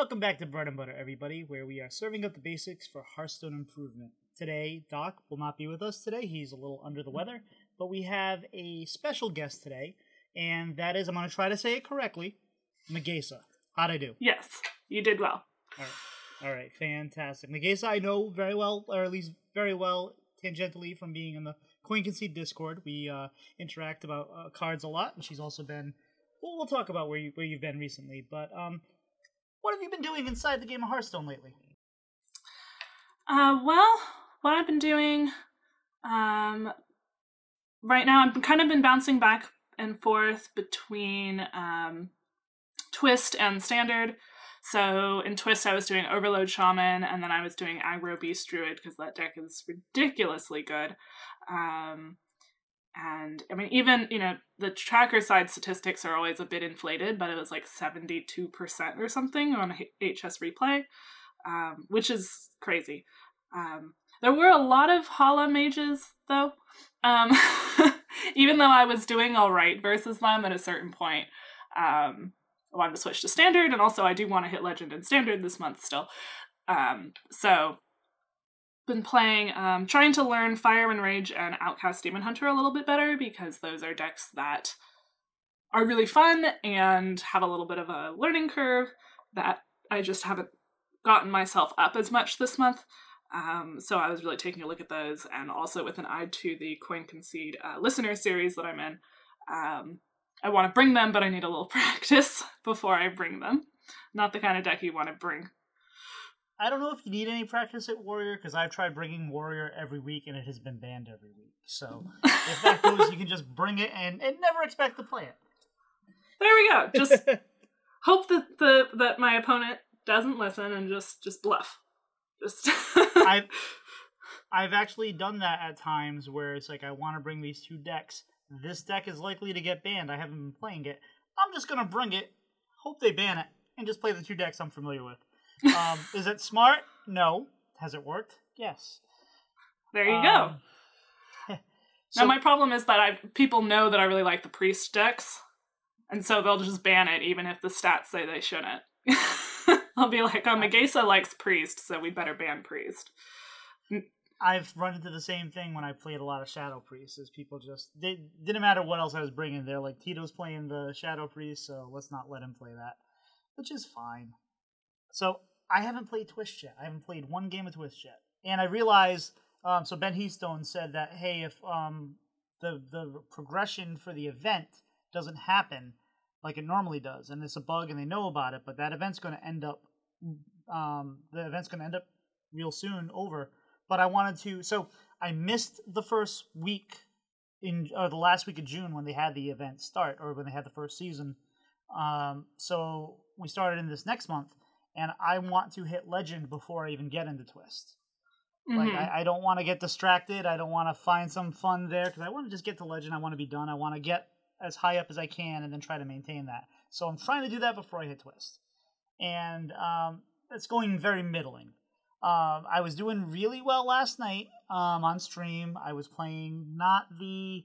Welcome back to Bread and Butter, everybody, where we are serving up the basics for Hearthstone improvement. Today, Doc will not be with us today. He's a little under the weather, but we have a special guest today, and that is, I'm going to try to say it correctly, Magesa. How'd I do? Yes, you did well. All right, fantastic. Magesa, I know very well, or at least very well tangentially from being in the Coin Conceit Discord. We interact about cards a lot, and she's also been, well, we'll talk about where you've been recently, but what have you been doing inside the game of Hearthstone lately? Well, what I've been doing right now, I've kind of been bouncing back and forth between Twist and Standard. So in Twist, I was doing Overload Shaman, and then I was doing Aggro Beast Druid, because that deck is ridiculously good. And I mean, even, you know, the tracker side statistics are always a bit inflated, but it was like 72% or something on HS Replay, which is crazy. There were a lot of Hala mages, though. Even though I was doing all right versus them at a certain point, I wanted to switch to Standard, and also I do want to hit Legend and Standard this month still. So been playing, trying to learn Fire and Rage and Outcast Demon Hunter a little bit better, because those are decks that are really fun and have a little bit of a learning curve that I just haven't gotten myself up as much this month. So I was really taking a look at those, and also with an eye to the Coin Concede listener series that I'm in. I want to bring them, but I need a little practice before I bring them. Not the kind of deck you want to bring. I don't know if you need any practice at Warrior, because I've tried bringing Warrior every week, and it has been banned every week. So if that goes, you can just bring it and never expect to play it. There we go. Just hope that that my opponent doesn't listen and just bluff. Just I've actually done that at times where it's like, I want to bring these two decks. This deck is likely to get banned. I haven't been playing it. I'm just going to bring it, hope they ban it, and just play the two decks I'm familiar with. Is it smart? No. Has it worked? Yes. There you go. So, now my problem is that people know that I really like the priest decks, and so they'll just ban it even if the stats say they shouldn't. I'll be like, oh, Magesa likes priest, so we better ban priest. I've run into the same thing when I played a lot of Shadow Priests, is people just, they didn't matter what else I was bringing. They're like, Tito's playing the Shadow Priest, so let's not let him play that, which is fine. So I haven't played Twist yet. I haven't played one game of Twist yet. And I realized, so Ben Heastone said that, hey, if the progression for the event doesn't happen like it normally does, and it's a bug and they know about it, but that event's going to end up, real soon over. But I wanted to, so I missed the first week, or the last week of June when they had the event start, or when they had the first season. So we started in this next month. And I want to hit Legend before I even get into Twist. Mm-hmm. Like, I don't want to get distracted. I don't want to find some fun there, because I want to just get to Legend. I want to be done. I want to get as high up as I can and then try to maintain that. So I'm trying to do that before I hit Twist. And it's going very middling. I was doing really well last night on stream. I was playing not the...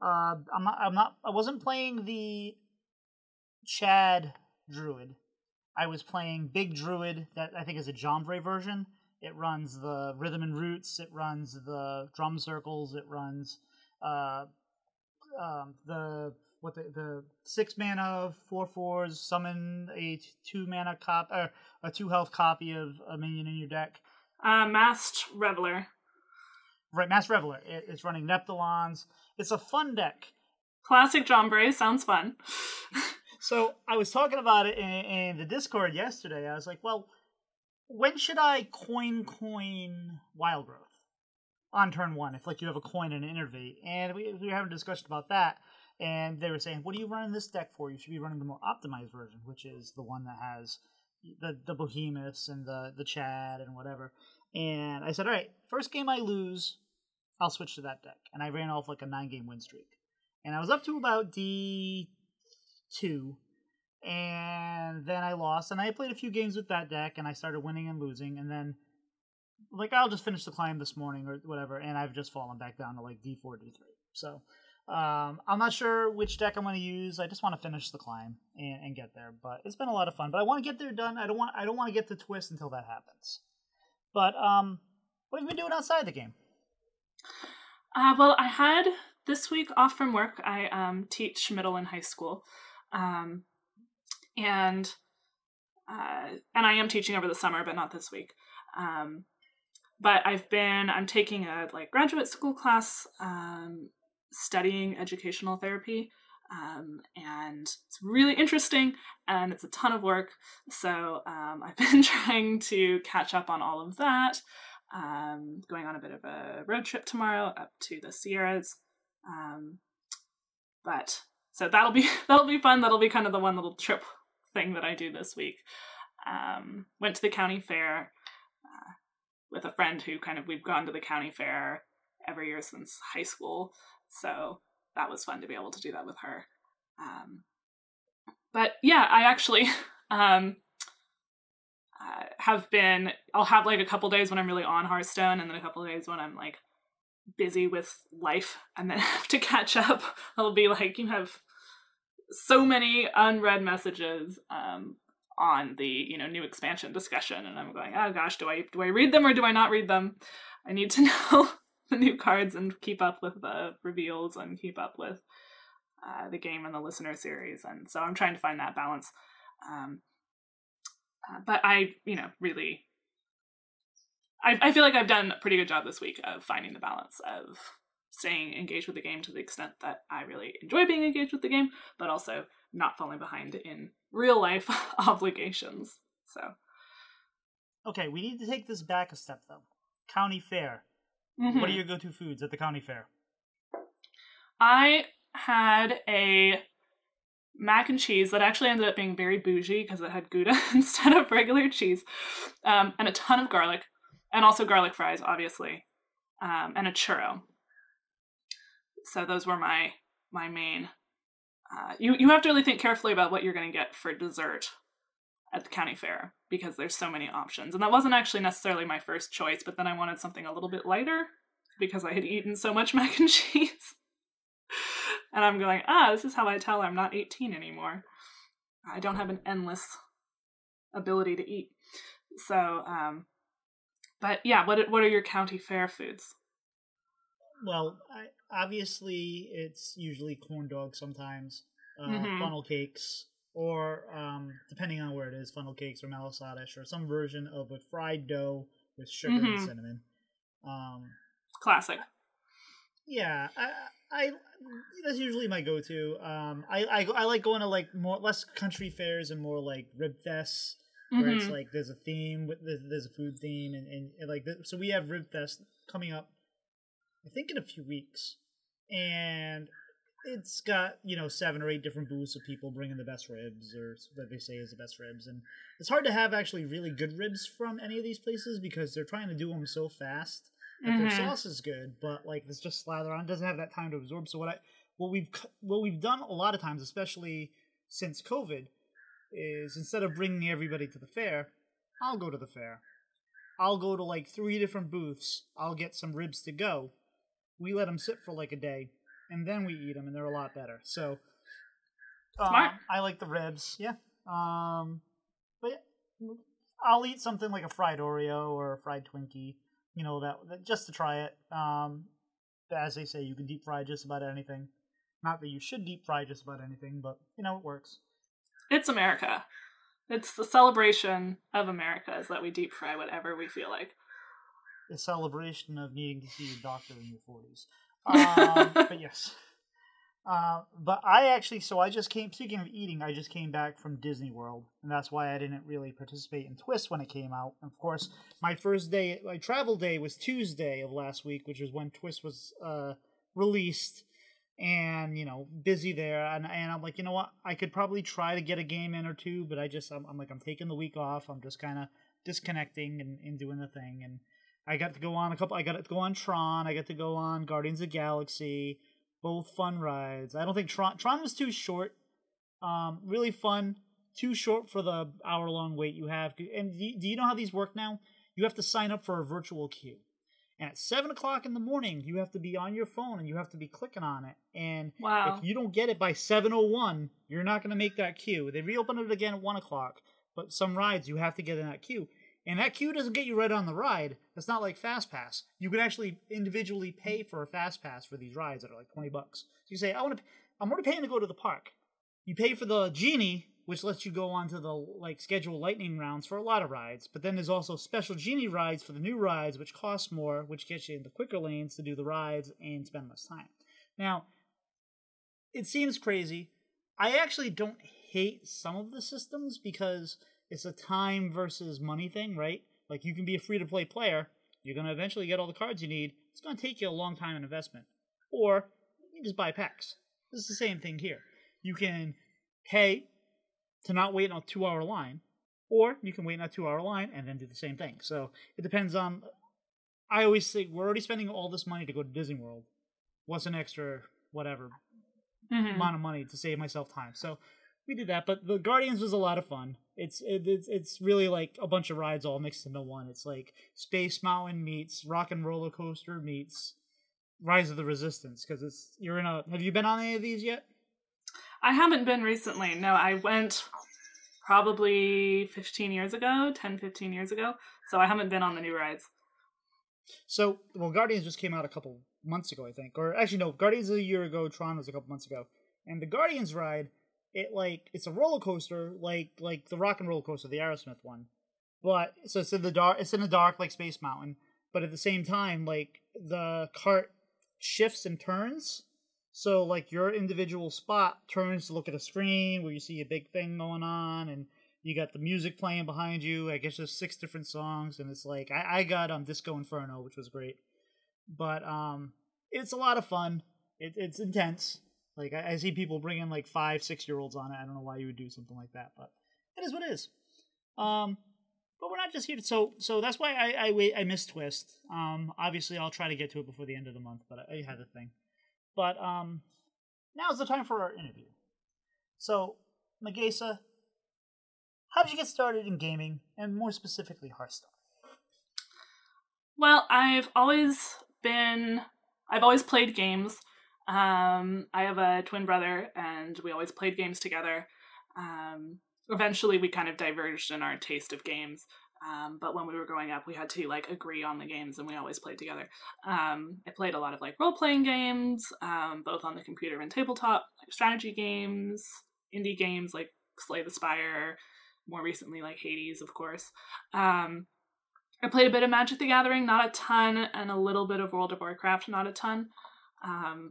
I wasn't playing the Chad Druid. I was playing Big Druid, that I think is a Jombre version. It runs the Rhythm and Roots, it runs the Drum Circles, it runs the 6 mana 4/4s, summon a 2 mana cop, or a 2 health copy of a minion in your deck. Masked Reveler. Right, Masked Reveler. It's running Neptulons. It's a fun deck. Classic Jombre sounds fun. So I was talking about it in the Discord yesterday. I was like, well, when should I coin Wild Growth on turn one if, like, you have a coin and an innervate? And we were having a discussion about that, and they were saying, what are you running this deck for? You should be running the more optimized version, which is the one that has the Behemoths and the Chad and whatever. And I said, all right, first game I lose, I'll switch to that deck. And I ran off, like, a 9-game win streak. And I was up to about D2, and then I lost, and I played a few games with that deck, and I started winning and losing, and then, like, I'll just finish the climb this morning or whatever, and I've just fallen back down to like D4, D3. So I'm not sure which deck I'm going to use. I just want to finish the climb and get there. But it's been a lot of fun. But I want to get there done. I don't want to get to Twist until that happens. But what have you been doing outside the game? Well, I had this week off from work. I teach middle and high school, and I am teaching over the summer, but not this week. But I'm taking a graduate school class, studying educational therapy, and it's really interesting and it's a ton of work. So I've been trying to catch up on all of that. Going on a bit of a road trip tomorrow up to the Sierras. But so that'll be fun. That'll be kind of the one little trip thing that I do this week. Went to the county fair with a friend who we've gone to the county fair every year since high school. So that was fun to be able to do that with her. But yeah, I actually, I'll have a couple days when I'm really on Hearthstone, and then a couple days when I'm busy with life and then have to catch up. I'll be you have so many unread messages on the new expansion discussion, and I'm going, oh gosh, do I read them or do I not read them? I need to know the new cards and keep up with the reveals and keep up with the game and the listener series, and so I'm trying to find that balance. But I, really, I feel like I've done a pretty good job this week of finding the balance of staying engaged with the game to the extent that I really enjoy being engaged with the game, but also not falling behind in real life obligations. So, okay, we need to take this back a step though. County fair. Mm-hmm. What are your go-to foods at the county fair? I had a mac and cheese that actually ended up being very bougie because it had Gouda instead of regular cheese, and a ton of garlic, and also garlic fries, obviously, and a churro. So those were my main. You have to really think carefully about what you're going to get for dessert at the county fair because there's so many options. And that wasn't actually necessarily my first choice, but then I wanted something a little bit lighter because I had eaten so much mac and cheese. And I'm going, this is how I tell I'm not 18 anymore. I don't have an endless ability to eat. So, but yeah, what are your county fair foods? Well, obviously it's usually corn dogs sometimes, funnel cakes, or depending on where it is, funnel cakes or malasadish or some version of a fried dough with sugar and cinnamon. Classic. Yeah, I that's usually my go-to. I like going to less country fairs and more rib fests, where it's there's a theme, there's a food theme, and so we have rib fest coming up, I think in a few weeks, and it's got 7 or 8 different booths of people bringing the best ribs or what they say is the best ribs, and it's hard to have actually really good ribs from any of these places because they're trying to do them so fast. Like their sauce is good, but it's just slather on. It doesn't have that time to absorb. So what we've done a lot of times, especially since COVID, is instead of bringing everybody to the fair, I'll go to the fair. I'll go to 3 different booths. I'll get some ribs to go. We let them sit for a day, and then we eat them, and they're a lot better. So smart. I like the ribs. Yeah. But I'll eat something like a fried Oreo or a fried Twinkie. That just to try it. As they say, you can deep fry just about anything. Not that you should deep fry just about anything, but it works. It's America. It's the celebration of America is that we deep fry whatever we feel like. The celebration of needing to see your doctor in your 40s. But yes. Speaking of eating, I just came back from Disney World, and that's why I didn't really participate in Twist when it came out. And of course, my first day, my travel day was Tuesday of last week, which is when Twist was released, and, busy there. And I'm like, you know what, I could probably try to get a game in or two, but I'm taking the week off. I'm just kind of disconnecting and doing the thing. And I got to go on I got to go on Tron. I got to go on Guardians of the Galaxy. Both fun rides. I don't think Tron was too short. Really fun. Too short for the hour-long wait you have. And do you know how these work now? You have to sign up for a virtual queue. And at 7 o'clock in the morning, you have to be on your phone and you have to be clicking on it. And wow. If you don't get it by 7:01, you're not going to make that queue. They reopened it again at 1 o'clock, but some rides you have to get in that queue. And that queue doesn't get you right on the ride. It's not like FastPass. You can actually individually pay for a FastPass for these rides that are like $20. So you say, I'm already paying to go to the park. You pay for the Genie, which lets you go onto the like scheduled lightning rounds for a lot of rides. But then there's also special Genie rides for the new rides, which cost more, which gets you into quicker lanes to do the rides and spend less time. Now, it seems crazy. I actually don't hate some of the systems because it's a time versus money thing, right? Like, you can be a free-to-play player. You're going to eventually get all the cards you need. It's going to take you a long time in investment. Or you can just buy packs. It's the same thing here. You can pay to not wait in a 2-hour line, or you can wait in a 2-hour line and then do the same thing. So it depends on... I always say, we're already spending all this money to go to Disney World. What's an extra, whatever, amount of money to save myself time? So... we did that, but the Guardians was a lot of fun. It's really like a bunch of rides all mixed into one. It's like Space Mountain meets Rock and Roller Coaster meets Rise of the Resistance, because it's you're in a. Have you been on any of these yet? I haven't been recently. No, I went probably 10-15 years ago. So I haven't been on the new rides. So, well, Guardians just came out a couple months ago, I think, or actually no, Guardians was a year ago. Tron was a couple months ago, and the Guardians ride. It's a roller coaster, like the Rock and Roller Coaster, the Aerosmith one, but so it's in the dark like Space Mountain, but at the same time, like, the cart shifts and turns, so like your individual spot turns to look at a screen where you see a big thing going on, and you got the music playing behind you. I guess there's 6 different songs, and it's like I got Disco Inferno, which was great, but it's a lot of fun. It's intense. Like, I see people bringing, like, 5-6-year-olds on it. I don't know why you would do something like that, but it is what it is. But we're not just here to... So that's why I missed Twist. Obviously, I'll try to get to it before the end of the month, but I had a thing. But now's the time for our interview. So, Magesa, how did you get started in gaming, and more specifically, Hearthstone? Well, I've always played games. I have a twin brother, and we always played games together. Eventually we kind of diverged in our taste of games. But when we were growing up, we had to like agree on the games, and we always played together. I played a lot of like role-playing games, both on the computer and tabletop, like strategy games, indie games like Slay the Spire, more recently like Hades, of course. I played a bit of Magic the Gathering, not a ton, and a little bit of World of Warcraft, not a ton.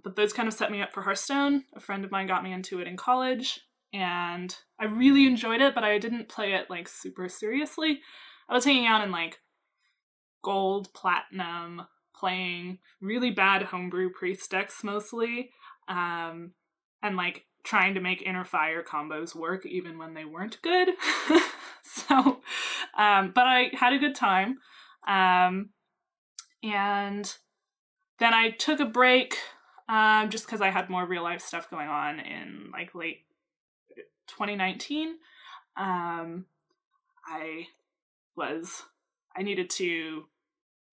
But those kind of set me up for Hearthstone. A friend of mine got me into it in college, and I really enjoyed it, but I didn't play it like super seriously. I was hanging out in like gold, platinum, playing really bad homebrew priest decks mostly, and like trying to make inner fire combos work even when they weren't good. So, but I had a good time. And then I took a break just because I had more real life stuff going on in like late 2019. I needed to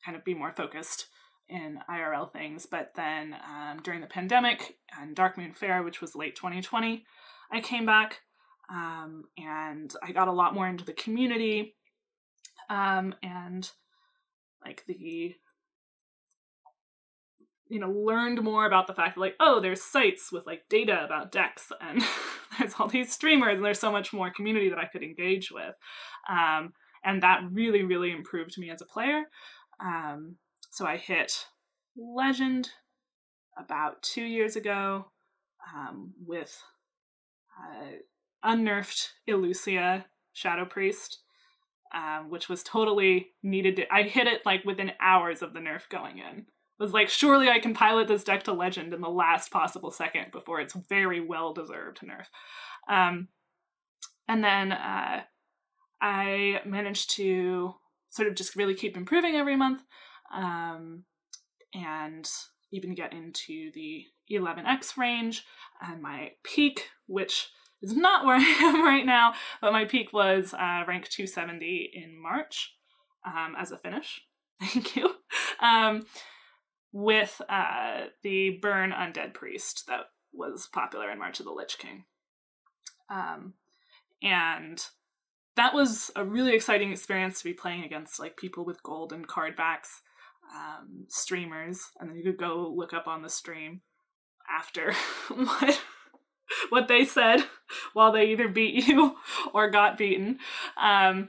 kind of be more focused in IRL things. But then during the pandemic and Dark Moon Fair, which was late 2020, I came back and I got a lot more into the community and like the... learned more about the fact that like, oh, there's sites with like data about decks, and there's all these streamers, and there's so much more community that I could engage with. And that really, really improved me as a player. So I hit Legend about 2 years ago with unnerfed Ilucia Shadow Priest, which was totally needed. I hit it like within hours of the nerf going in. Was like, surely I can pilot this deck to Legend in the last possible second before it's very well-deserved nerf. And then I managed to sort of just really keep improving every month and even get into the 11x range. And my peak, which is not where I am right now, but my peak was rank 270 in March as a finish. Thank you. with the Burn Undead Priest that was popular in March of the Lich King. And that was a really exciting experience to be playing against like people with gold and card backs, streamers, and then you could go look up on the stream after what they said while they either beat you or got beaten. I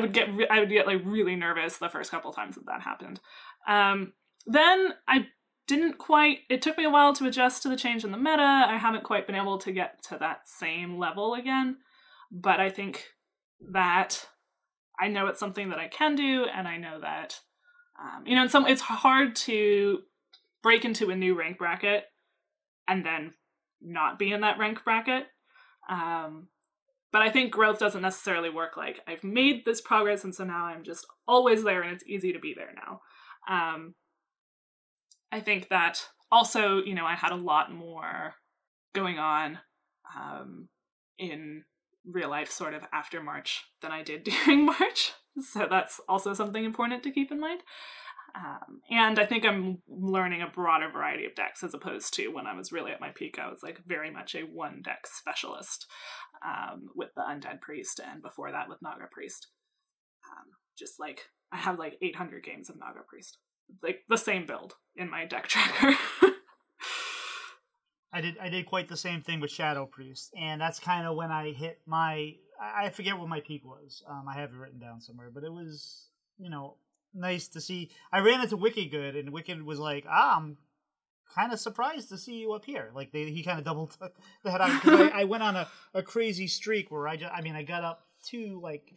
would get like really nervous the first couple times that happened. Then I didn't quite, it took me a while to adjust to the change in the meta. I haven't quite been able to get to that same level again, but I think that I know it's something that I can do, and I know that, you know, in some, it's hard to break into a new rank bracket and then not be in that rank bracket. But I think growth doesn't necessarily work like, I've made this progress and so now I'm just always there and it's easy to be there now. I think that also, you know, I had a lot more going on in real life sort of after March than I did during March. So that's also something important to keep in mind. And I think I'm learning a broader variety of decks as opposed to when I was really at my peak, I was like very much a one deck specialist with the Undead Priest and before that with Naga Priest. Just like, I have like 800 games of Naga Priest. Like the same build in my deck tracker. I did quite the same thing with Shadow Priest, and that's kind of when I hit my, I forget what my peak was. I have it written down somewhere, but it was, you know, nice to see. I ran into Wicked Good, and Wicked was like, I'm kind of surprised to see you up here. Like he kind of double took that out. I went on a crazy streak where I got up to like,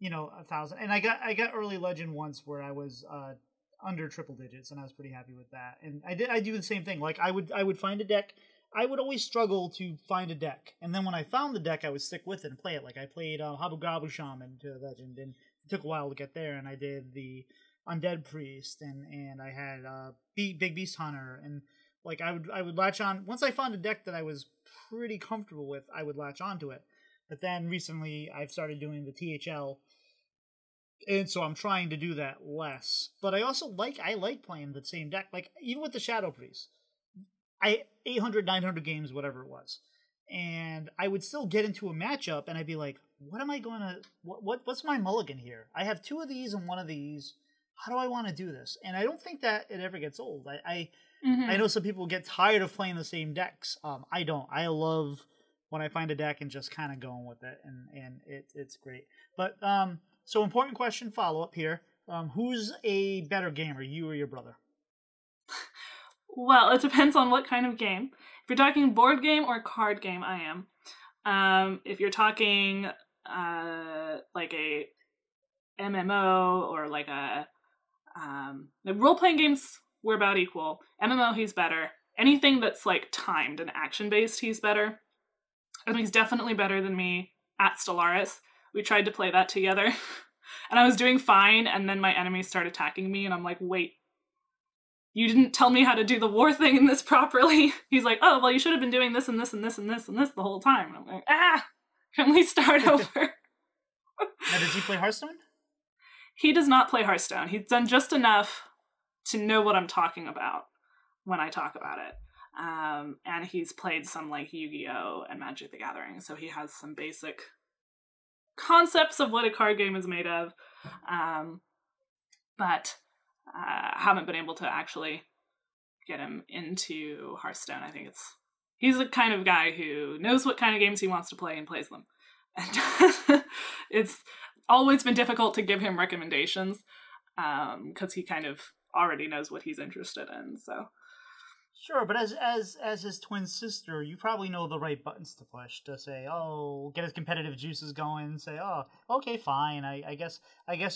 you know, 1,000, and I got early legend once where I was under triple digits, and I was pretty happy with that. And I do the same thing. Like I would find a deck. I would always struggle to find a deck, and then when I found the deck, I would stick with it and play it. Like I played Habu Shaman to legend, and it took a while to get there. And I did the Undead Priest, and I had Big Beast Hunter, and like I would latch on. Once I found a deck that I was pretty comfortable with, I would latch onto it. But then recently, I've started doing the THL. And so I'm trying to do that less. But I also like playing the same deck. Like, even with the Shadow Priest, 800, 900 games, whatever it was. And I would still get into a matchup, and I'd be like, what am I going to... What's my mulligan here? I have two of these and one of these. How do I want to do this? And I don't think that it ever gets old. I know some people get tired of playing the same decks. I don't. I love when I find a deck and just kind of going with it, and it's great. But... so important question follow-up here. Who's a better gamer, you or your brother? Well, it depends on what kind of game. If you're talking board game or card game, I am. If you're talking like a MMO or like a... role-playing games, we're about equal. MMO, he's better. Anything that's like timed and action-based, he's better. I mean, he's definitely better than me at Stellaris. We tried to play that together, and I was doing fine, and then my enemies start attacking me, and I'm like, wait, you didn't tell me how to do the war thing in this properly. He's like, oh, well, you should have been doing this and this and this and this and this the whole time. And I'm like, can we start over? Now, does he play Hearthstone? He does not play Hearthstone. He's done just enough to know what I'm talking about when I talk about it. And he's played some, like, Yu-Gi-Oh! And Magic the Gathering, so he has some basic... concepts of what a card game is made of, but I haven't been able to actually get him into Hearthstone. I think he's the kind of guy who knows what kind of games he wants to play and plays them. And it's always been difficult to give him recommendations because he kind of already knows what he's interested in. So sure, but as his twin sister, you probably know the right buttons to push to say, oh, get his competitive juices going. Say, oh, okay, fine. I guess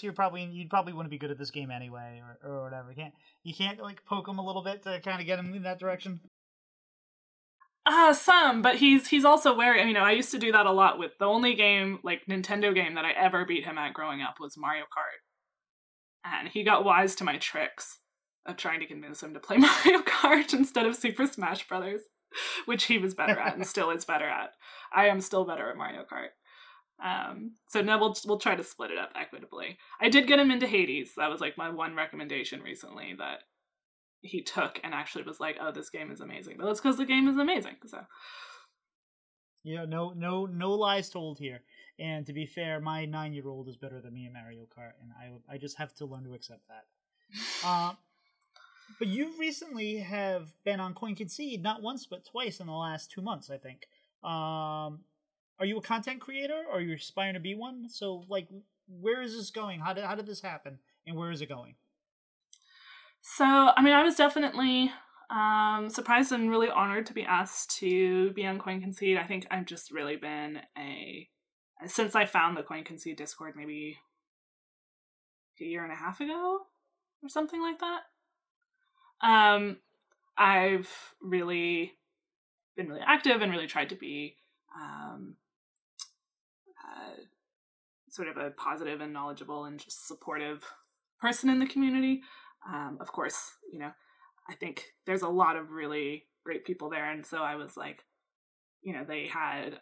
you'd probably want to be good at this game anyway, or whatever. You can't like poke him a little bit to kind of get him in that direction. Some, but he's also wary. You know, I used to do that a lot with the only game, like Nintendo game, that I ever beat him at growing up was Mario Kart, and he got wise to my tricks of trying to convince him to play Mario Kart instead of Super Smash Brothers, which he was better at and still is better at. I am still better at Mario Kart. So now we'll try to split it up equitably. I did get him into Hades. That was like my one recommendation recently that he took and actually was like, oh, this game is amazing. But that's because the game is amazing. So yeah, no lies told here. And to be fair, my 9-year-old is better than me in Mario Kart, and I just have to learn to accept that. But you recently have been on Coin Conceit not once but twice in the last 2 months, I think. Are you a content creator, or are you aspiring to be one? So, like, where is this going? How did this happen, and where is it going? So, I mean, I was definitely surprised and really honored to be asked to be on Coin Conceit. I think I've just really been since I found the Coin Conceit Discord maybe a year and a half ago or something like that. I've really been really active and really tried to be sort of a positive and knowledgeable and just supportive person in the community. Of course, you know, I think there's a lot of really great people there. And so I was like, you know, they had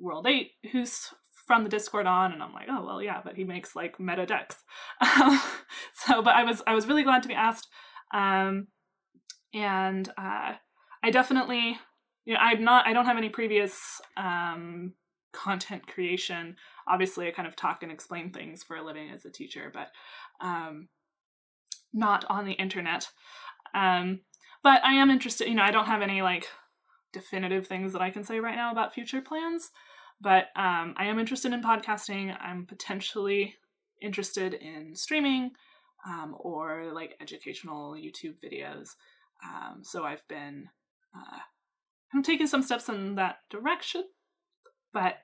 World 8, who's from the Discord on, and I'm like, oh, well, yeah, but he makes like meta decks. So, but I was really glad to be asked. I definitely, you know, I don't have any previous content creation. Obviously, I kind of talk and explain things for a living as a teacher, but not on the internet. But I am interested, you know, I don't have any like definitive things that I can say right now about future plans, but I am interested in podcasting. I'm potentially interested in streaming or like educational YouTube videos. So I've been I'm taking some steps in that direction, but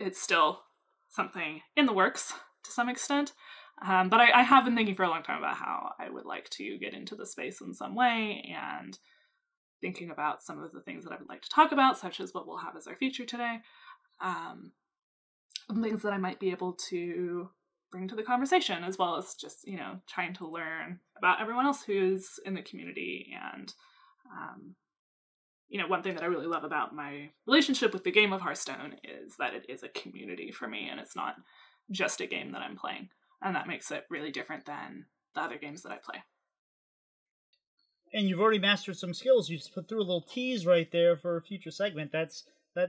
it's still something in the works to some extent. But I have been thinking for a long time about how I would like to get into the space in some way, and thinking about some of the things that I would like to talk about, such as what we'll have as our feature today, things that I might be able to bring to the conversation, as well as just, you know, trying to learn about everyone else who's in the community. And you know, one thing that I really love about my relationship with the game of Hearthstone is that it is a community for me, and it's not just a game that I'm playing. And that makes it really different than the other games that I play. And you've already mastered some skills. You just put through a little tease right there for a future segment. That's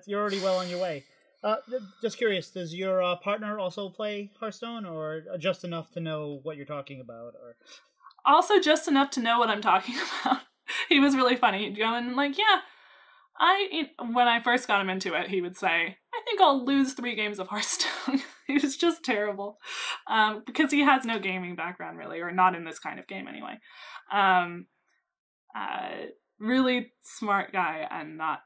you're already well on your way. Just curious, does your partner also play Hearthstone, or just enough to know what you're talking about? Or also just enough to know what I'm talking about. He was really funny. He'd go and like, yeah, when I first got him into it, he would say, I think I'll lose 3 games of Hearthstone. He was just terrible. Because he has no gaming background, really, or not in this kind of game anyway. Really smart guy, and not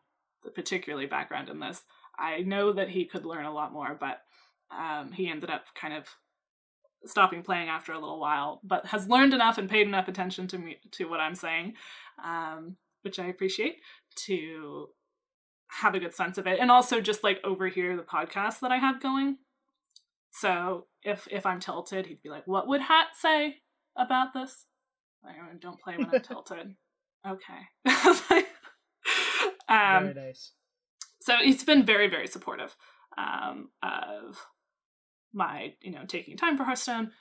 particularly background in this. I know that he could learn a lot more, but he ended up kind of stopping playing after a little while, but has learned enough and paid enough attention to me, to what I'm saying, which I appreciate, to have a good sense of it, and also just like overhear the podcast that I have going. So if I'm tilted, he'd be like, what would Hat say about this? Like, I don't play when I'm tilted. Okay. Very nice. So it's been very, very supportive of my, you know, taking time for Hearthstone,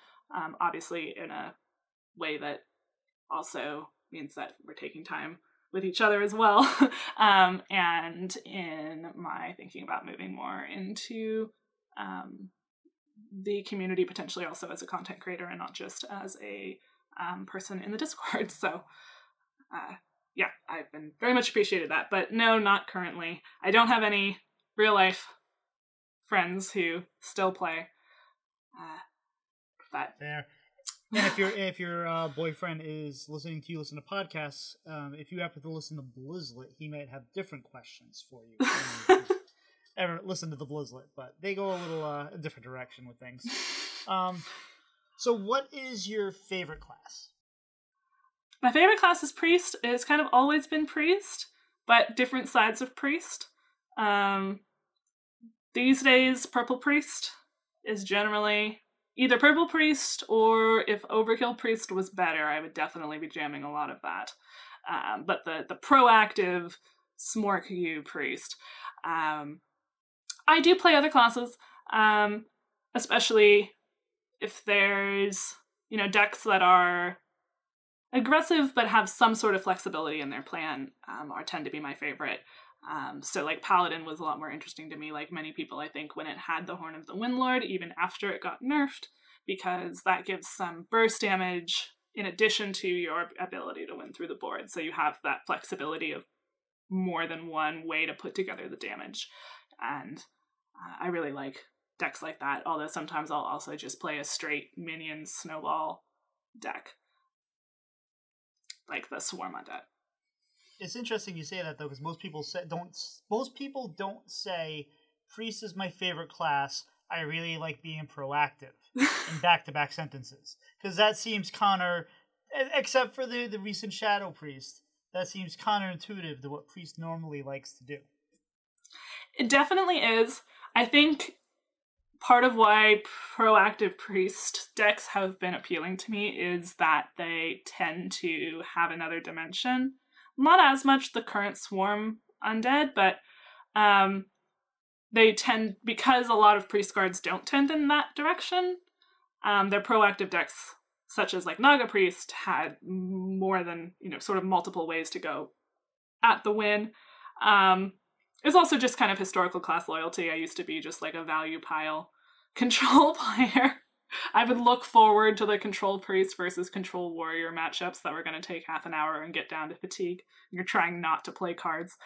obviously in a way that also means that we're taking time with each other as well, and in my thinking about moving more into the community, potentially also as a content creator and not just as a person in the Discord. So yeah, I've been very much appreciated that, but no, not currently. I don't have any real life friends who still play. But there. And if your boyfriend is listening to you listen to podcasts, if you happen to listen to Blizzlet, he might have different questions for you. Ever listen to the Blizzlet, but they go a little a different direction with things. So what is your favorite class? My favorite class is Priest. It's kind of always been Priest, but different sides of Priest. These days, Purple Priest is generally either Purple Priest, or if Overkill Priest was better, I would definitely be jamming a lot of that. But the proactive Smork U Priest I do play other classes, especially if there's, you know, decks that are aggressive but have some sort of flexibility in their plan, or tend to be my favorite. So like Paladin was a lot more interesting to me, like many people I think, when it had the Horn of the Windlord, even after it got nerfed, because that gives some burst damage in addition to your ability to win through the board. So you have that flexibility of more than one way to put together the damage. And I really like decks like that, although sometimes I'll also just play a straight minion snowball deck, like the Swarm Undead. It's interesting you say that, though, because most people don't say priest is my favorite class. I really like being proactive in back-to-back sentences, because that seems counter, except for the recent Shadow Priest. That seems counterintuitive to what priest normally likes to do. It definitely is. I think part of why proactive priest decks have been appealing to me is that they tend to have another dimension. Not as much the current Swarm Undead, but they tend, because a lot of priest guards don't tend in that direction, their proactive decks, such as like Naga Priest, had more than, you know, sort of multiple ways to go at the win. It's also just kind of historical class loyalty. I used to be just like a value pile control player. I would look forward to the control priest versus control warrior matchups that were going to take half an hour and get down to fatigue. You're trying not to play cards.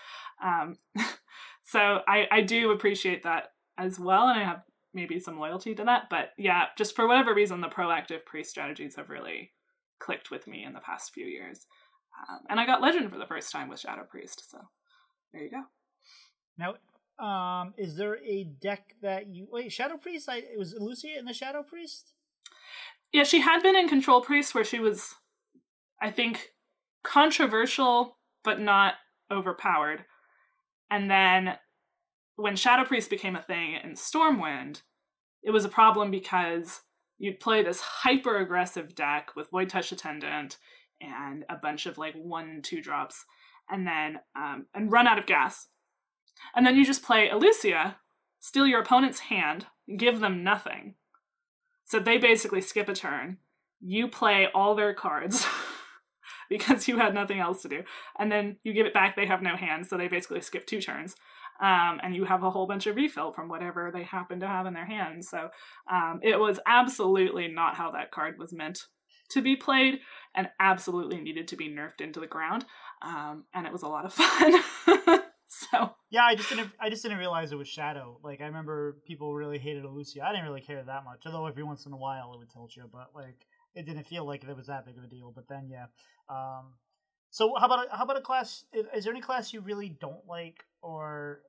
So I do appreciate that as well, and I have maybe some loyalty to that. But yeah, just for whatever reason, the proactive priest strategies have really clicked with me in the past few years. And I got Legend for the first time with Shadow Priest, so there you go. Now, is there a deck that you... Wait, Shadow Priest? It was Ilucia in the Shadow Priest? Yeah, she had been in Control Priest, where she was, I think, controversial, but not overpowered. And then when Shadow Priest became a thing in Stormwind, it was a problem because you'd play this hyper-aggressive deck with Void Touch Attendant and a bunch of, like, 1-2 drops, and then and run out of gas. And then you just play Ilucia, steal your opponent's hand, give them nothing. So they basically skip a turn. You play all their cards because you had nothing else to do. And then you give it back, they have no hand, so they basically skip 2 turns. And you have a whole bunch of refill from whatever they happen to have in their hand. So it was absolutely not how that card was meant to be played, and absolutely needed to be nerfed into the ground. And it was a lot of fun. So yeah, I just didn't realize it was Shadow. Like, I remember people really hated Ilucia. I didn't really care that much, although every once in a while it would tilt you, but like it didn't feel like it was that big of a deal. But then yeah. So how about a class? Is there any class you really don't like, or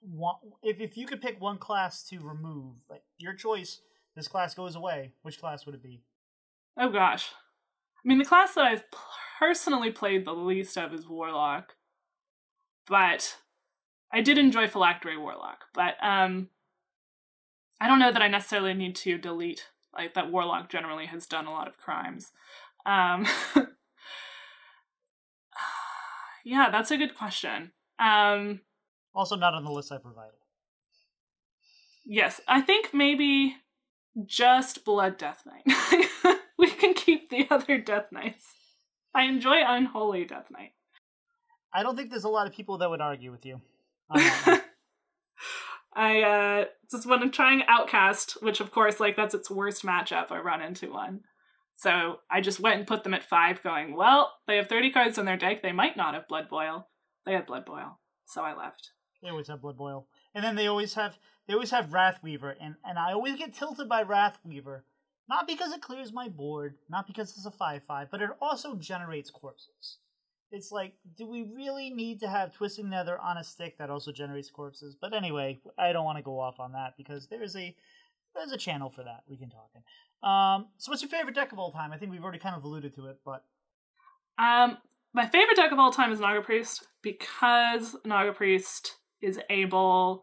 want? If you could pick one class to remove, like your choice, this class goes away, which class would it be? Oh gosh, I mean, the class that I've personally played the least of is Warlock. But I did enjoy Phylactery Warlock, but I don't know that I necessarily need to delete, like, that Warlock generally has done a lot of crimes. Yeah, that's a good question. Also not on the list I provided. Yes, I think maybe just Blood Death Knight. We can keep the other Death Knights. I enjoy Unholy Death Knight. I don't think there's a lot of people that would argue with you on that. I just, when I'm trying Outcast, which of course, like, that's its worst matchup, I run into one. So I just went and put them at 5 going, well, they have 30 cards in their deck. They might not have Blood Boil. They had Blood Boil. So I left. They always have Blood Boil. And then they always have Wrathweaver. And I always get tilted by Wrathweaver. Not because it clears my board, not because it's a 5/5, but it also generates corpses. It's like, do we really need to have Twisting Nether on a stick that also generates corpses? But anyway, I don't want to go off on that, because there's a channel for that we can talk in. So what's your favorite deck of all time? I think we've already kind of alluded to it, but... my favorite deck of all time is Naga Priest, because Naga Priest is able...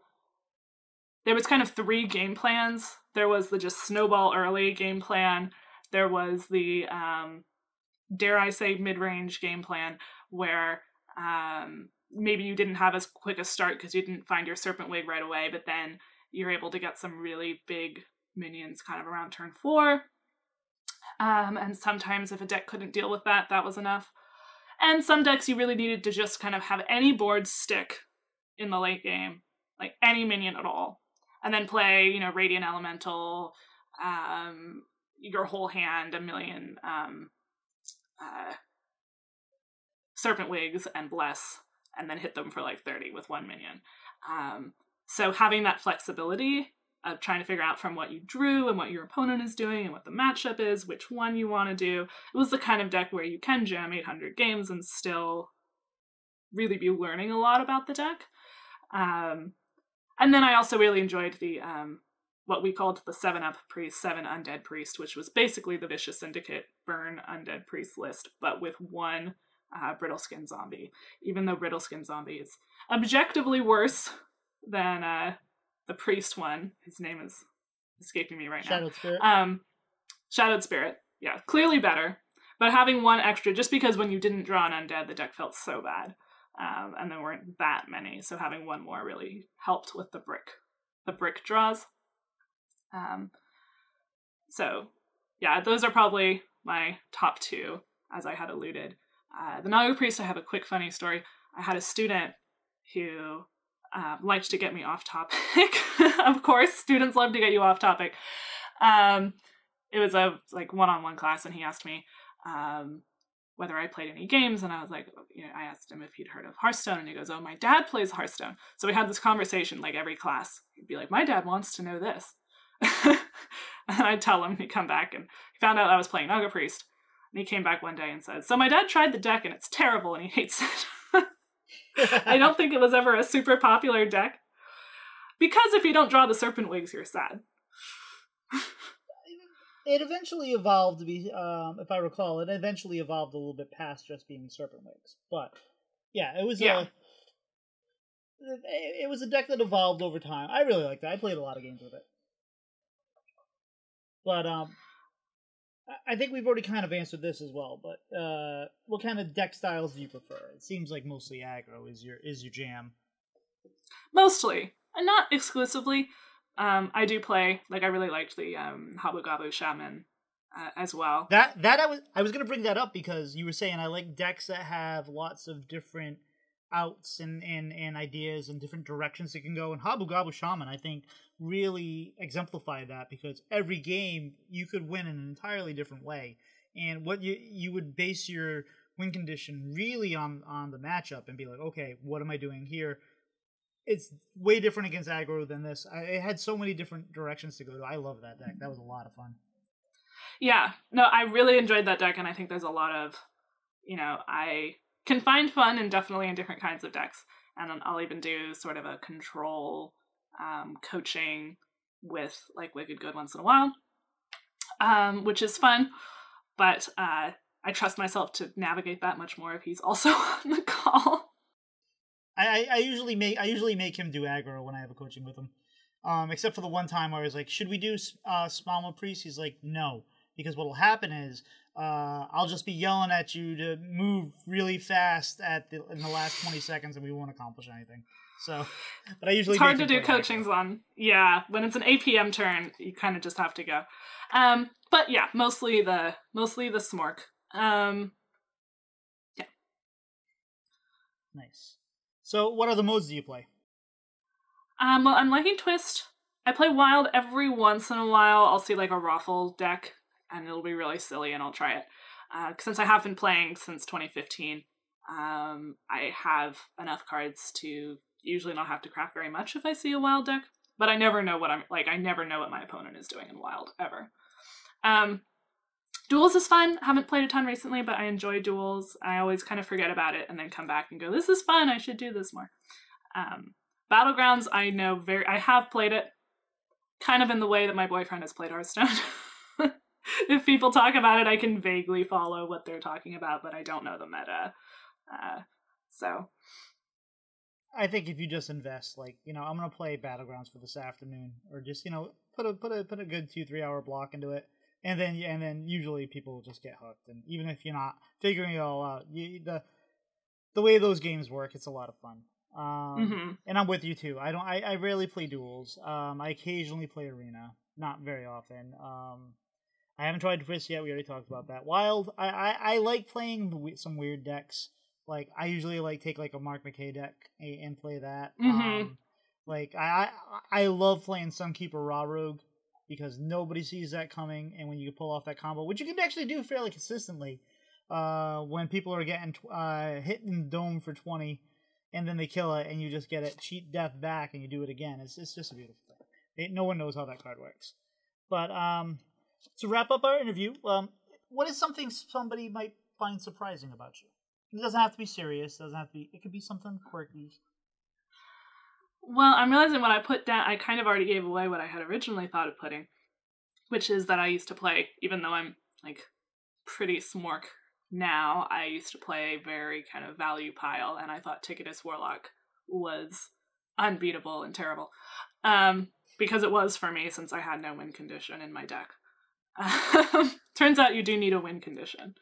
There was kind of 3 game plans. There was the just snowball early game plan. There was the... dare I say mid-range game plan, where maybe you didn't have as quick a start because you didn't find your Serpent Wig right away, but then you're able to get some really big minions kind of around turn 4. And sometimes if a deck couldn't deal with that, that was enough. And some decks you really needed to just kind of have any board stick in the late game, like any minion at all. And then play, you know, Radiant Elemental, your whole hand, a million Serpent Wigs and Bless, and then hit them for like 30 with one minion. So having that flexibility of trying to figure out from what you drew and what your opponent is doing and what the matchup is, which one you want to do. It was the kind of deck where you can jam 800 games and still really be learning a lot about the deck. And then I also really enjoyed the what we called the 7-Up Priest, 7 Undead Priest, which was basically the Vicious Syndicate Burn Undead Priest list, but with one Brittle Skin Zombie, even though Brittle Skin Zombie is objectively worse than the Priest one. His name is escaping me right now. Shadowed Spirit. Shadowed Spirit, yeah, clearly better, but having one extra just because when you didn't draw an Undead, the deck felt so bad. And there weren't that many, so having one more really helped with the brick draws. So yeah, those are probably my top two, as I had alluded. The Naga Priest, I have a quick funny story. I had a student who liked to get me off topic. Of course, students love to get you off topic. It was a like one-on-one class, and he asked me whether I played any games, and I was like, you know, I asked him if he'd heard of Hearthstone, and he goes, oh, my dad plays Hearthstone. So we had this conversation like every class. He'd be like, my dad wants to know this. And I'd tell him, he'd come back, and he found out I was playing Naga Priest, and he came back one day and said, so my dad tried the deck, and it's terrible, and he hates it. I don't think it was ever a super popular deck, because if you don't draw the Serpent Wigs, you're sad. It eventually evolved to be, if I recall, it eventually evolved a little bit past just being Serpent Wigs. But yeah, it was a deck that evolved over time. I really liked it. I played a lot of games with it. But I think we've already kind of answered this as well. But what kind of deck styles do you prefer? It seems like mostly aggro is your jam. Mostly, and not exclusively. I do play, like, I really liked the Habu-Gabu Shaman as well. That I was going to bring that up because you were saying I like decks that have lots of different outs and ideas and different directions it can go. And Habu-Gabu Shaman, I think, really exemplified that because every game you could win in an entirely different way. And what you would base your win condition really on the matchup and be like, okay, what am I doing here? It's way different against aggro than this. It had so many different directions to go to. I love that deck. That was a lot of fun. Yeah. No, I really enjoyed that deck, and I think there's a lot of, you know, I can find fun and definitely in different kinds of decks. And then I'll even do sort of a control coaching with, like, Wicked Good once in a while, which is fun. But I trust myself to navigate that much more if he's also on the call. I usually make him do aggro when I have a coaching with him, except for the one time where I was like, should we do Smallmouth Priest? He's like, no, because what will happen is I'll just be yelling at you to move really fast in the last 20 seconds and we won't accomplish anything. So, but I usually it's hard to do coachings on. Yeah, when it's an APM turn, you kind of just have to go. But yeah, mostly the Smork. Yeah. Nice. So what other modes do you play? Well, I'm liking Twist. I play Wild every once in a while. I'll see like a Raffle deck, and it'll be really silly, and I'll try it. Since I have been playing since 2015, I have enough cards to usually not have to craft very much if I see a Wild deck. But I never know what I'm like. I never know what my opponent is doing in Wild ever. Duels is fun. I haven't played a ton recently, but I enjoy Duels. I always kind of forget about it and then come back and go, this is fun, I should do this more. Battlegrounds, I have played it kind of in the way that my boyfriend has played Hearthstone. If people talk about it, I can vaguely follow what they're talking about, but I don't know the meta. So I think if you just invest, like, you know, I'm going to play Battlegrounds for this afternoon, or just, you know, put a good 2-3 hour block into it. And then usually people just get hooked, and even if you're not figuring it all out, the way those games work, it's a lot of fun. And I'm with you too. I rarely play duels. I occasionally play arena, not very often. I haven't tried Twist yet. We already talked about that. Wild. I like playing some weird decks. Like I usually like take like a Mark McKay deck and play that. Like I love playing Sunkeeper Raw Rogue because nobody sees that coming, and when you pull off that combo, which you can actually do fairly consistently, when people are getting hit in dome for 20, and then they kill it, and you just get it cheat death back, and you do it again. It's just a beautiful thing. No one knows how that card works, but to wrap up our interview, what is something somebody might find surprising about you? It doesn't have to be serious. Doesn't have to be. It could be something quirky. Well, I'm realizing what I put down, I kind of already gave away what I had originally thought of putting, which is that I used to play, even though I'm, like, pretty smork now, I used to play very kind of value pile, and I thought Ticketus Warlock was unbeatable and terrible, because it was for me, since I had no win condition in my deck. Turns out you do need a win condition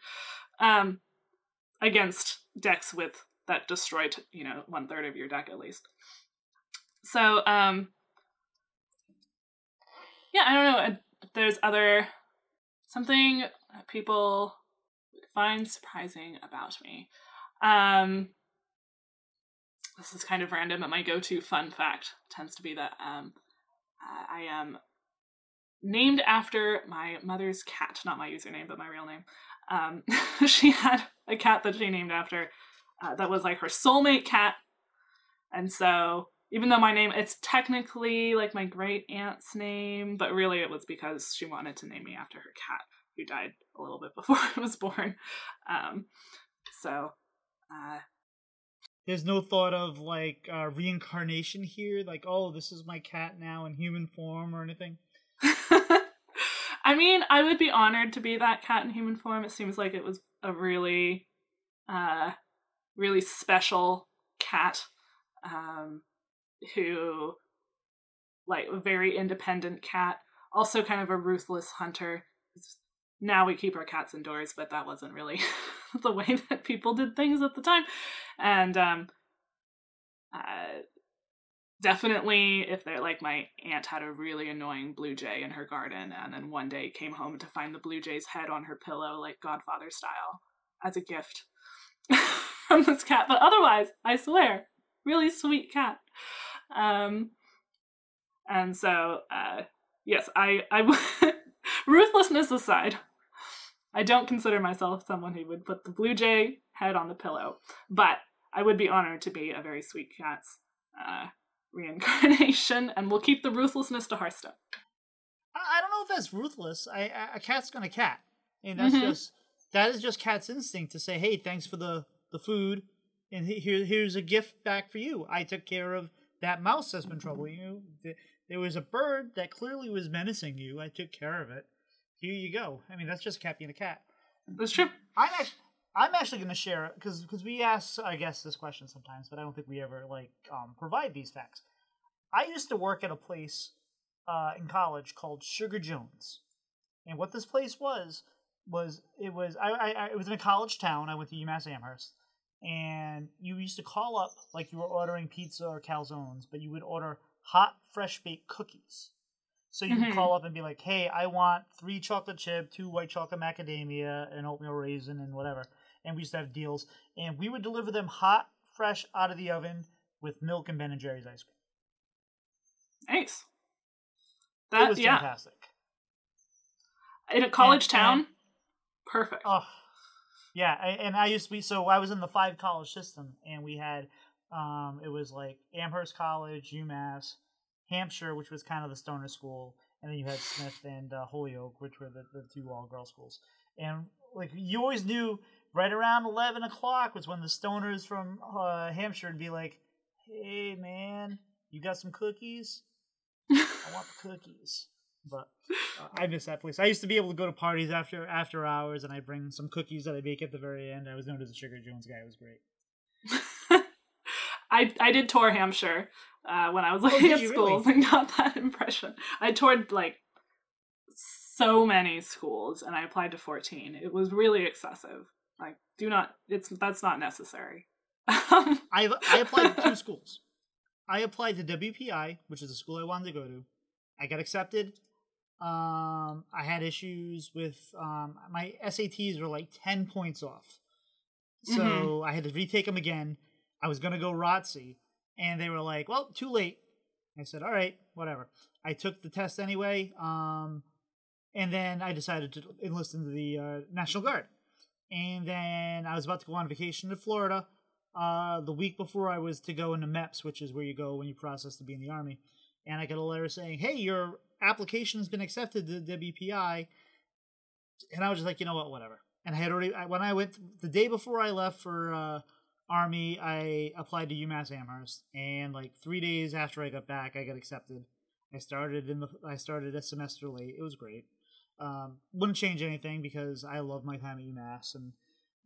against decks with that destroy, you know, 1/3 of your deck at least. So, yeah, I don't know. There's other, something people find surprising about me. This is kind of random, but my go-to fun fact tends to be that I am named after my mother's cat, not my username, but my real name. She had a cat that she named after that was like her soulmate cat. And so... even though my name, it's technically like my great aunt's name, but really it was because she wanted to name me after her cat, who died a little bit before I was born. There's no thought of like reincarnation here, like, oh, this is my cat now in human form or anything. I mean, I would be honored to be that cat in human form. It seems like it was a really, really special cat. Who, like, a very independent cat, also kind of a ruthless hunter. Now we keep our cats indoors, but that wasn't really the way that people did things at the time. And definitely, if they're like, my aunt had a really annoying blue jay in her garden, and then one day came home to find the blue jay's head on her pillow, like Godfather style, as a gift from this cat. But otherwise, I swear, really sweet cat. And so, yes, I ruthlessness aside, I don't consider myself someone who would put the blue jay head on the pillow, but I would be honored to be a very sweet cat's, reincarnation, and we'll keep the ruthlessness to Hearthstone. I don't know if that's ruthless. A cat's gonna cat. And that's that is just cat's instinct to say, hey, thanks for the food. And here's a gift back for you. I took care of that mouse that's been troubling you. There was a bird that clearly was menacing you. I took care of it. Here you go. I mean, that's just cat being a cat. That's true. I'm actually going to share it because we ask our guests this question sometimes, but I don't think we ever provide these facts. I used to work at a place in college called Sugar Jones, and what this place was in a college town. I went to UMass Amherst. And you used to call up like you were ordering pizza or calzones, but you would order hot, fresh-baked cookies. So you would call up and be like, hey, I want 3 chocolate chip, 2 white chocolate macadamia, an oatmeal raisin, and whatever. And we used to have deals. And we would deliver them hot, fresh, out of the oven with milk and Ben & Jerry's ice cream. Nice. That was fantastic. In a college town? Perfect. Oh. Yeah, and I used to be, so I was in the 5 college system, and we had, it was like Amherst College, UMass, Hampshire, which was kind of the stoner school, and then you had Smith and Holyoke, which were the 2 all-girl schools. And, like, you always knew right around 11 o'clock was when the stoners from Hampshire would be like, hey, man, you got some cookies? I want the cookies. But I miss that place. I used to be able to go to parties after hours, and I'd bring some cookies that I bake at the very end. I was known as a Sugar Jones guy. It was great. I did tour Hampshire when I was at schools really? And got that impression. I toured, like, so many schools, and I applied to 14. It was really excessive. Like, that's not necessary. I applied to two schools. I applied to WPI, which is the school I wanted to go to. I got accepted. I had issues with my SATs were like 10 points off. So I had to retake them again. I was going to go ROTC, and they were like, well, too late. I said, all right, whatever. I took the test anyway, and then I decided to enlist into the National Guard. And then I was about to go on vacation to Florida the week before I was to go into MEPS, which is where you go when you process to be in the Army. And I got a letter saying, hey, your application has been accepted to WPI. And I was just like, you know what, whatever. And I had already, when I went, the day before I left for Army, I applied to UMass Amherst, and like 3 days after I got back, I got accepted. I started a semester late. It was great. Wouldn't change anything because I love my time at UMass, and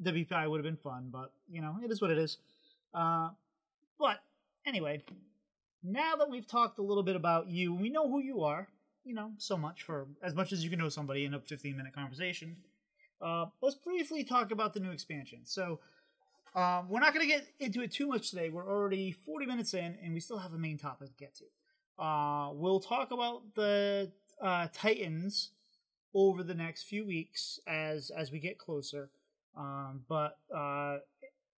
WPI would have been fun, but you know, it is what it is. But anyway, now that we've talked a little bit about you, we know who you are. You know, so much for as much as you can know somebody in a 15-minute conversation. Let's briefly talk about the new expansion. So. We're not going to get into it too much today. We're already 40 minutes in, and we still have a main topic to get to. We'll talk about the Titans over the next few weeks as we get closer. But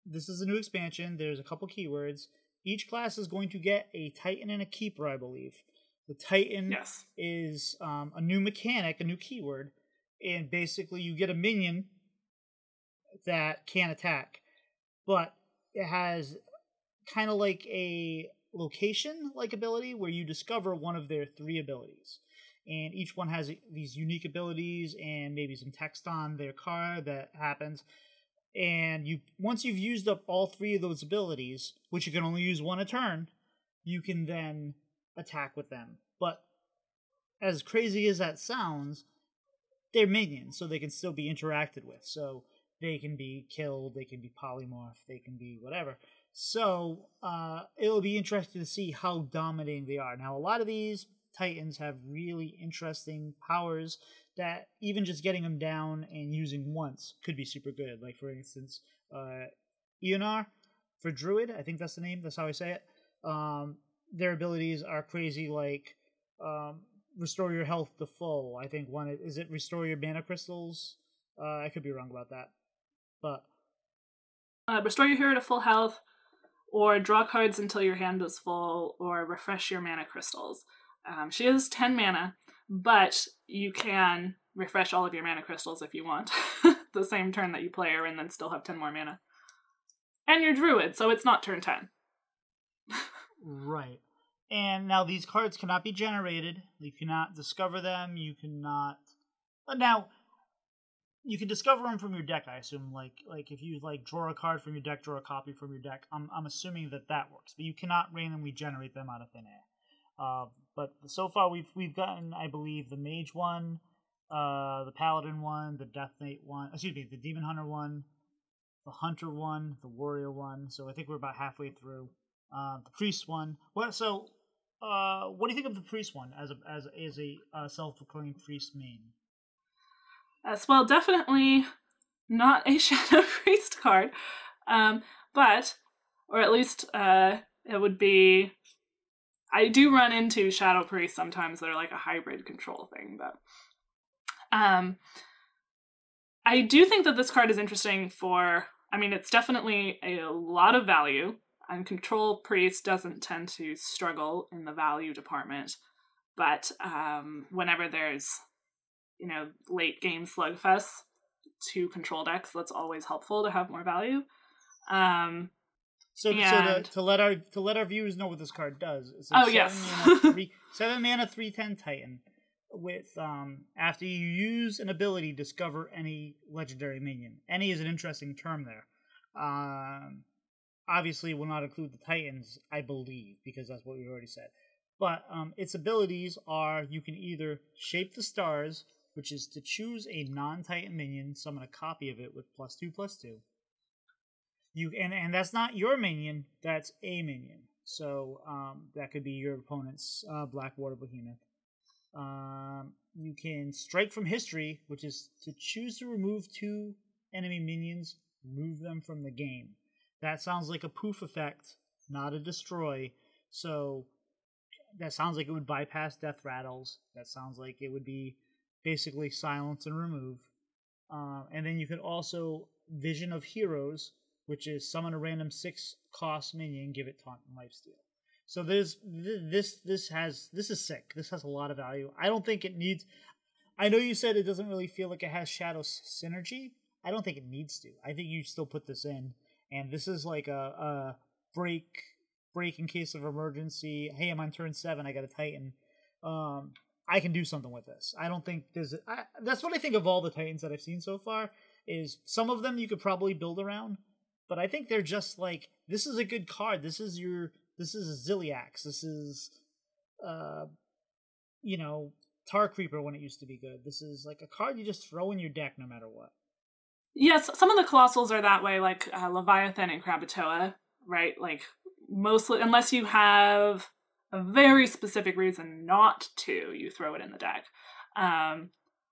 this is a new expansion. There's a couple keywords. Each class is going to get a Titan and a Keeper, I believe. The Titan is a new mechanic, a new keyword, and basically you get a minion that can attack. But it has kind of like a location-like ability where you discover one of their three abilities. And each one has these unique abilities and maybe some text on their card that happens. And you once you've used up all three of those abilities, which you can only use one a turn, you can then attack with them. But as crazy as that sounds, they're minions, so they can still be interacted with. So they can be killed, they can be polymorphed, they can be whatever. So it'll be interesting to see how dominating they are. Now, a lot of these Titans have really interesting powers that even just getting them down and using once could be super good. Like, for instance, Eonar for Druid, I think that's the name, that's how I say it. Their abilities are crazy, like restore your health to full. I think one, is it restore your mana crystals? I could be wrong about that. But restore your hero to full health, or draw cards until your hand is full, or refresh your mana crystals. She is 10 mana, but you can refresh all of your mana crystals if you want the same turn that you play her, and then still have 10 more mana. And you're Druid, so it's not turn 10. Right. And now these cards cannot be generated. You cannot discover them. You cannot... Now... You can discover them from your deck, I assume. Like if you like draw a card from your deck, draw a copy from your deck. I'm assuming that works, but you cannot randomly generate them out of thin air. But so far we've gotten, I believe, the Mage one, the Paladin one, the Death Knight one. Excuse me, the Demon Hunter one, the Hunter one, the Warrior one. So I think we're about halfway through. The Priest one. Well, so what do you think of the Priest one as a self-proclaimed priest main? Well, definitely not a Shadow Priest card, or at least it would be, I do run into Shadow Priest sometimes that are like a hybrid control thing, but I do think that this card is interesting for, I mean, it's definitely a lot of value, and Control Priest doesn't tend to struggle in the value department, but whenever there's late game slugfests to control decks, that's always helpful to have more value. So to let our viewers know what this card does, it's a 7 mana 3/10 Titan with after you use an ability, discover any legendary minion. Any is an interesting term there. Obviously will not include the Titans, I believe, because that's what we already said. But its abilities are you can either shape the stars, which is to choose a non-Titan minion, summon a copy of it with +2/+2. And that's not your minion, that's a minion. So that could be your opponent's Blackwater Behemoth. You can strike from history, which is to choose to remove 2 enemy minions, remove them from the game. That sounds like a poof effect, not a destroy. So that sounds like it would bypass death rattles. That sounds like it would be basically silence and remove. And then you could also Vision of Heroes, which is summon a random 6-cost minion, give it taunt and lifesteal. So there's this is sick. This has a lot of value. I don't think it needs. I know you said it doesn't really feel like it has shadow synergy. I don't think it needs to. I think you still put this in, and this is like a break in case of emergency. Hey, I'm on turn 7. I got a Titan. I can do something with this. I don't think there's. That's what I think of all the Titans that I've seen so far. Is some of them you could probably build around, but I think they're just like, this is a good card. This is Ziliax. This is, you know, Tar Creeper when it used to be good. This is like a card you just throw in your deck no matter what. Yes, some of the Colossals are that way, like Leviathan and Krabatoa, right? Like, mostly, unless you have a very specific reason not to, you throw it in the deck.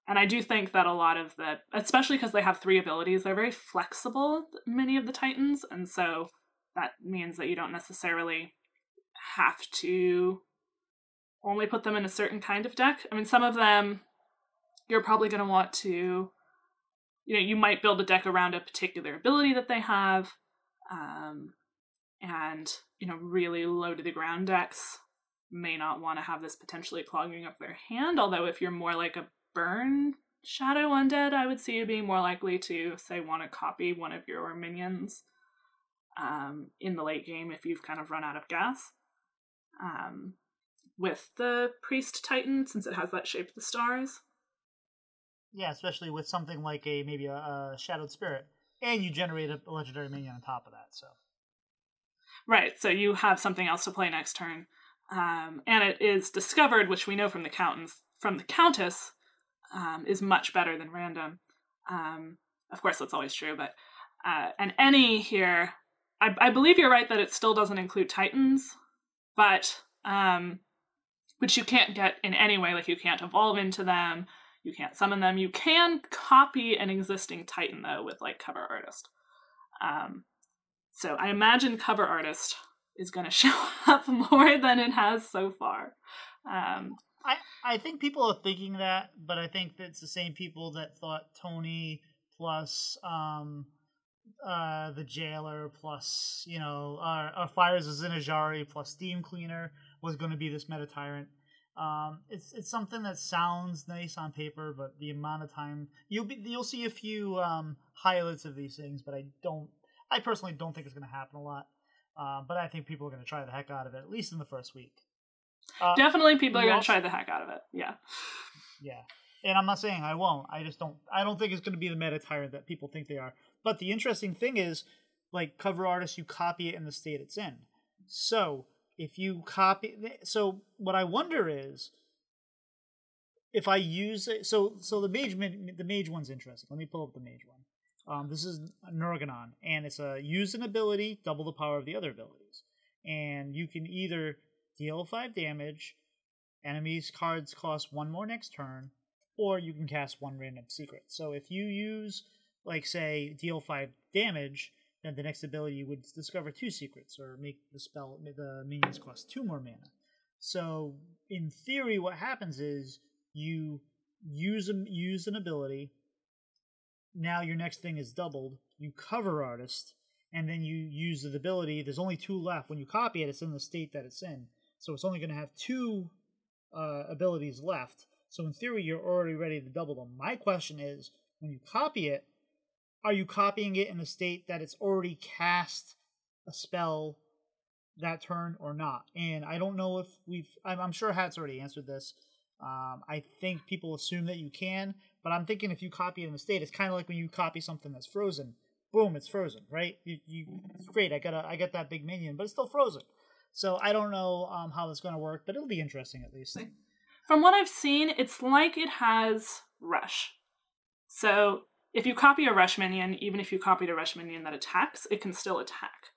And I do think that a lot of the, especially because they have 3 abilities, they're very flexible, many of the Titans, and so that means that you don't necessarily have to only put them in a certain kind of deck. I mean, some of them you're probably going to want to, you know, you might build a deck around a particular ability that they have, and, you know, really low to the ground decks may not want to have this potentially clogging up their hand, although if you're more like a Burn Shadow Undead, I would see you being more likely to, say, want to copy one of your minions in the late game if you've kind of run out of gas. With the Priest Titan, since it has that shape of the stars. Yeah, especially with something like maybe a Shadowed Spirit. And you generate a legendary minion on top of that, so. Right, so you have something else to play next turn. And it is discovered, which we know from the Countess, is much better than random. Of course, that's always true, but and any here, I believe you're right that it still doesn't include Titans, but which you can't get in any way. Like, you can't evolve into them, you can't summon them. You can copy an existing Titan though with like Cover Artist. So I imagine Cover Artist is going to show up more than it has so far. I think people are thinking that, but I think that's the same people that thought Tony plus the Jailer plus, you know, our Fires of Zinajari plus Steam Cleaner was going to be this Meta Tyrant. It's something that sounds nice on paper, but the amount of time you'll see a few highlights of these things, but I personally don't think it's going to happen a lot. But I think people are going to try the heck out of it, at least in the first week. Definitely people are going to try the heck out of it. Yeah. And I'm not saying I won't. I just don't. I don't think it's going to be the Meta Tyrant that people think they are. But the interesting thing is, like Cover Artist, you copy it in the state it's in. So if you copy, so what I wonder is if I use it. So the mage one's interesting. Let me pull up the mage one. This is Norgannon, and it's a use an ability, double the power of the other abilities, and you can either deal 5 damage, enemies' cards cost 1 more next turn, or you can cast 1 random secret. So if you use, like, say, deal 5 damage, then the next ability would discover 2 secrets, or make the minions cost 2 more mana. So in theory, what happens is you use an ability, now your next thing is doubled, you Cover Artist, and then you use the ability. There's only 2 left. When you copy it, it's in the state that it's in. So it's only going to have 2 abilities left. So in theory, you're already ready to double them. My question is, when you copy it, are you copying it in the state that it's already cast a spell that turn or not? And I don't know if I'm sure Hat's already answered this. I think people assume that you can, but I'm thinking if you copy it in the state, it's kind of like when you copy something that's frozen. Boom, it's frozen, right? It's great, I got that big minion, but it's still frozen. So I don't know how it's going to work, but it'll be interesting at least. From what I've seen, it's like it has Rush. So if you copy a Rush minion, even if you copied a Rush minion that attacks, it can still attack.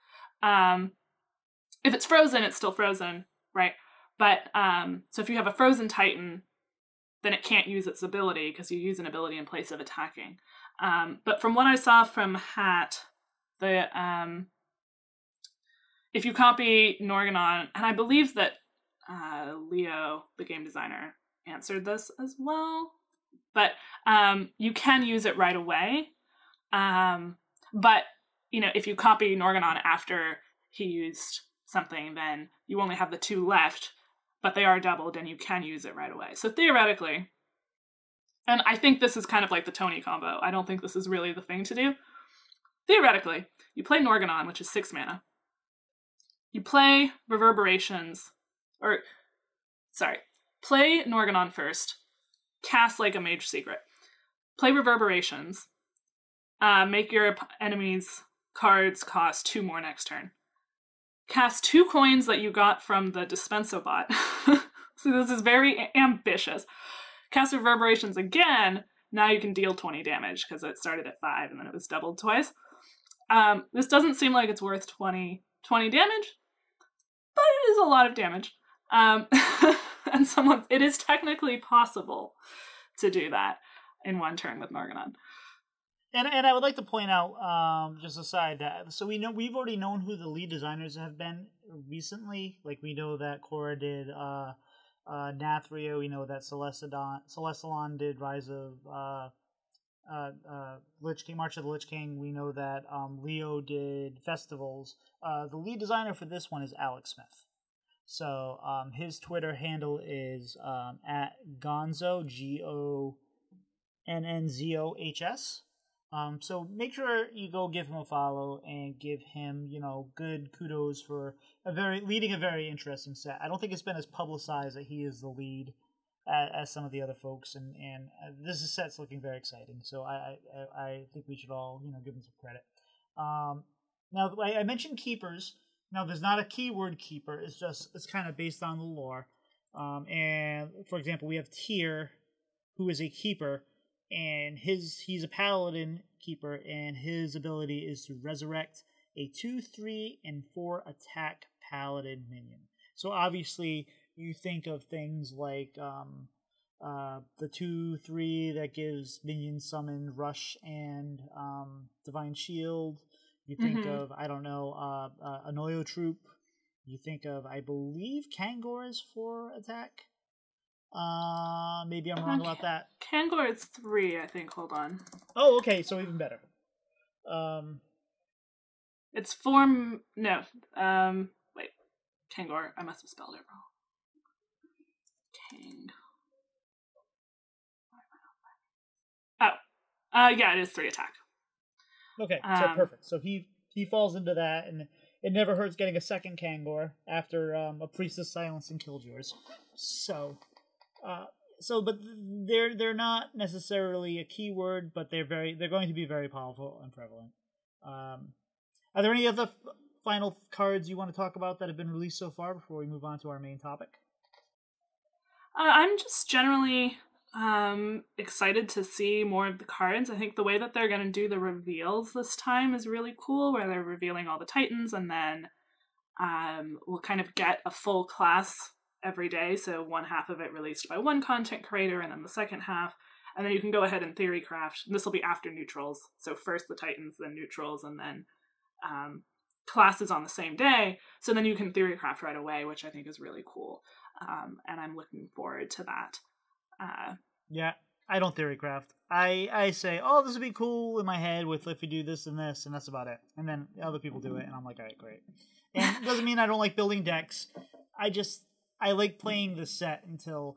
If it's frozen, it's still frozen, right? But so if you have a frozen Titan, then it can't use its ability because you use an ability in place of attacking. But from what I saw from Hat, the if you copy Norgannon, and I believe that Leo, the game designer, answered this as well, but you can use it right away. But, you know, if you copy Norgannon after he used something, then you only have the two left, but they are doubled and you can use it right away. So theoretically, and I think this is kind of like the Tony combo. I don't think this is really the thing to do. Theoretically, you play Norgannon, which is 6 mana. You play Reverberations, or, sorry, play Norgannon first, cast like a Mage Secret, play Reverberations, make your enemy's cards cost 2 more next turn. Cast 2 coins that you got from the Dispenso bot. So this is very ambitious. Cast Reverberations again. Now you can deal 20 damage because it started at 5 and then it was doubled twice. This doesn't seem like it's worth 20 damage, but it is a lot of damage. And it is technically possible to do that in 1 turn with Norgannon. And I would like to point out, just aside, that so we've already known who the lead designers have been recently. Like, we know that Korra did Nathrio. We know that Celestalon did Rise of Lich King, March of the Lich King. We know that Leo did Festivals. The lead designer for this one is Alex Smith. So his Twitter handle is at Gonzo, GONNZOHS. So make sure you go give him a follow and give him, good kudos for leading a very interesting set. I don't think it's been as publicized that he is the lead as some of the other folks, and this set's looking very exciting. So I think we should all, give him some credit. Now I mentioned keepers. Now there's not a keyword keeper. It's just, it's kind of based on the lore. And for example, we have Tyr, who is a keeper. And he's a paladin keeper, and his ability is to resurrect a 2/3 and 4 attack paladin minion. So obviously you think of things like the 2/3 that gives minions summon rush and divine shield. You think of an Oyo troop. You think of, I believe, Kangor is 4 attack. Maybe I'm wrong about that. Kangor is 3, I think. Hold on. Oh, okay, so even better. It's 4. No. Wait. Kangor. I must have spelled it wrong. Kang. Oh. Yeah, it is 3 attack. Okay, so perfect. So he falls into that, and it never hurts getting a second Kangor after a Priestess Silence and Killjoys. So. But they're not necessarily a keyword, but they're going to be very powerful and prevalent. Are there any other final cards you want to talk about that have been released so far before we move on to our main topic? I'm just generally excited to see more of the cards. I think the way that they're going to do the reveals this time is really cool, where they're revealing all the Titans, and then we'll kind of get a full class every day, so 1/2 of it released by 1 content creator, and then the 2nd half, and then you can go ahead and theory craft. This will be after neutrals, so first the Titans, then neutrals, and then classes on the same day, so then you can theory craft right away, which I think is really cool, and I'm looking forward to that. Yeah, I don't theory craft. I say, oh, this would be cool in my head with if we do this and this, and that's about it, and then other people do it, and I'm like, all right, great. And it doesn't mean I don't like building decks. I like playing the set until,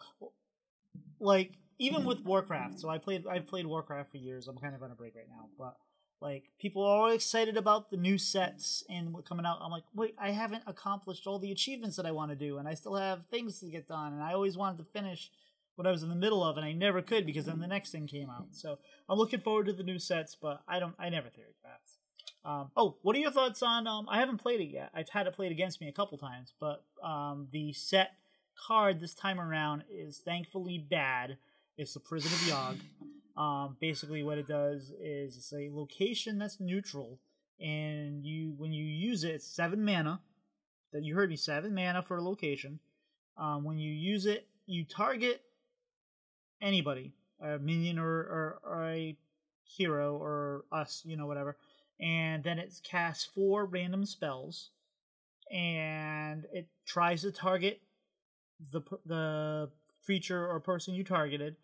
like, even with Warcraft. So I've played Warcraft for years. I'm kind of on a break right now, but like, people are all excited about the new sets and what coming out. I'm like, wait, I haven't accomplished all the achievements that I want to do, and I still have things to get done, and I always wanted to finish what I was in the middle of, and I never could because then the next thing came out. So I'm looking forward to the new sets, but I never theory craft. What are your thoughts on, I haven't played it yet. I've had it played against me a couple times, but the set card this time around is thankfully bad. It's the Prison of Yogg. Basically what it does is it's a location that's neutral, and when you use it, it's 7 mana. That you heard me, 7 mana for a location. When you use it, you target anybody, a minion or a hero or us, whatever. And then it casts 4 random spells, and it tries to target the creature or person you targeted.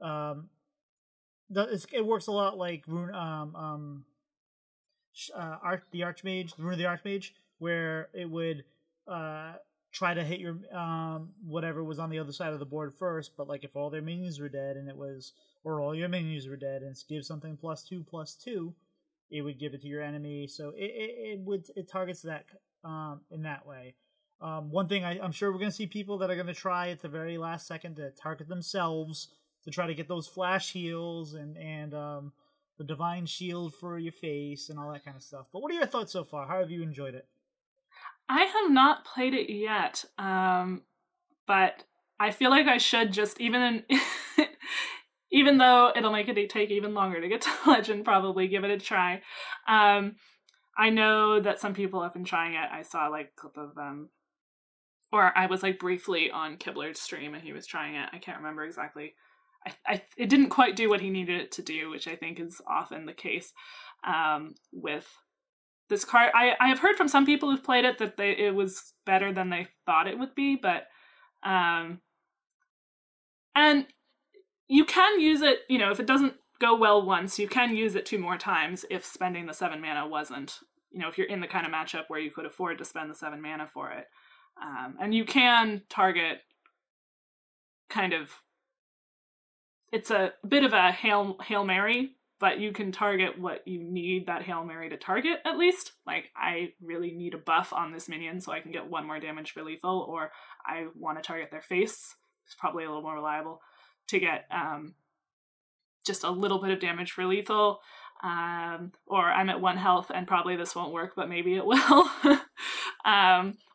It works a lot like the Archmage, the Rune of the Archmage, where it would try to hit your whatever was on the other side of the board first. But like if all their minions were dead, or all your minions were dead, and it gives something +2/+2, it would give it to your enemy. So it targets that in that way. One thing I'm sure we're going to see people that are going to try at the very last second to target themselves to try to get those flash heals and the divine shield for your face and all that kind of stuff. But what are your thoughts so far? How have you enjoyed it? I have not played it yet, but I feel like I should just, even though it'll make it take even longer to get to Legend, probably give it a try. I know that some people have been trying it. I saw like a clip of or I was like briefly on Kibler's stream and he was trying it. I can't remember exactly. It didn't quite do what he needed it to do, which I think is often the case with this card. I have heard from some people who've played it that it was better than they thought it would be, but and you can use it, if it doesn't go well once, you can use it 2 more times if spending the 7 mana wasn't, if you're in the kind of matchup where you could afford to spend the 7 mana for it. And you can target it's a bit of a Hail Mary, but you can target what you need that Hail Mary to target, at least. Like, I really need a buff on this minion so I can get 1 more damage for lethal, or I want to target their face. It's probably a little more reliable to get just a little bit of damage for lethal, or I'm at 1 health and probably this won't work, but maybe it will.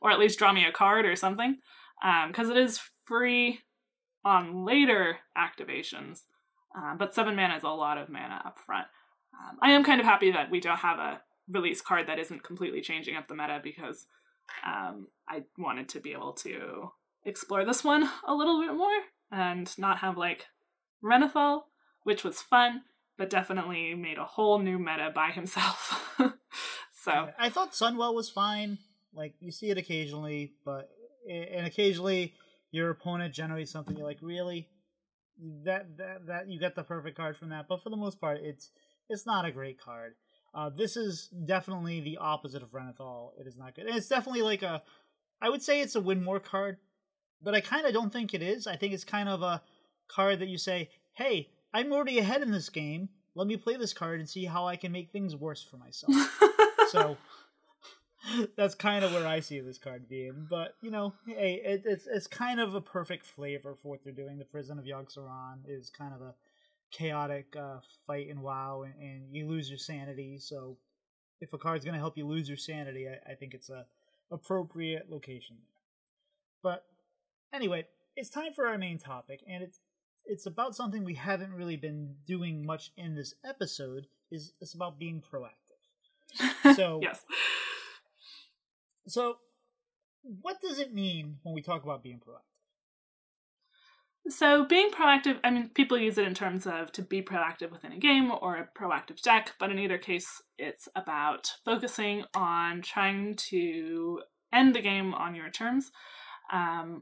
Or at least draw me a card or something, because it is free on later activations, but 7 mana is a lot of mana up front. I am kind of happy that we don't have a release card that isn't completely changing up the meta, because I wanted to be able to explore this one a little bit more and not have like Renethal, which was fun, but definitely made a whole new meta by himself. So I thought Sunwell was fine. Like, you see it occasionally, and occasionally your opponent generates something. You're like, really? That you got the perfect card from that. But for the most part, it's not a great card. This is definitely the opposite of Renethal. It is not good. And it's definitely like I would say it's a win more card, but I kind of don't think it is. I think it's kind of a card that you say, hey, I'm already ahead in this game. Let me play this card and see how I can make things worse for myself. So that's kind of where I see this card being. But, hey, it's kind of a perfect flavor for what they're doing. The Prison of Yogg-Saron is kind of a chaotic fight in WoW, and you lose your sanity. So if a card's going to help you lose your sanity, I think it's a appropriate location. But anyway, it's time for our main topic, and it's about something we haven't really been doing much in this episode. It's about being proactive. So yes. So what does it mean when we talk about being proactive? So being proactive, people use it in terms of to be proactive within a game or a proactive deck, but in either case, it's about focusing on trying to end the game on your terms,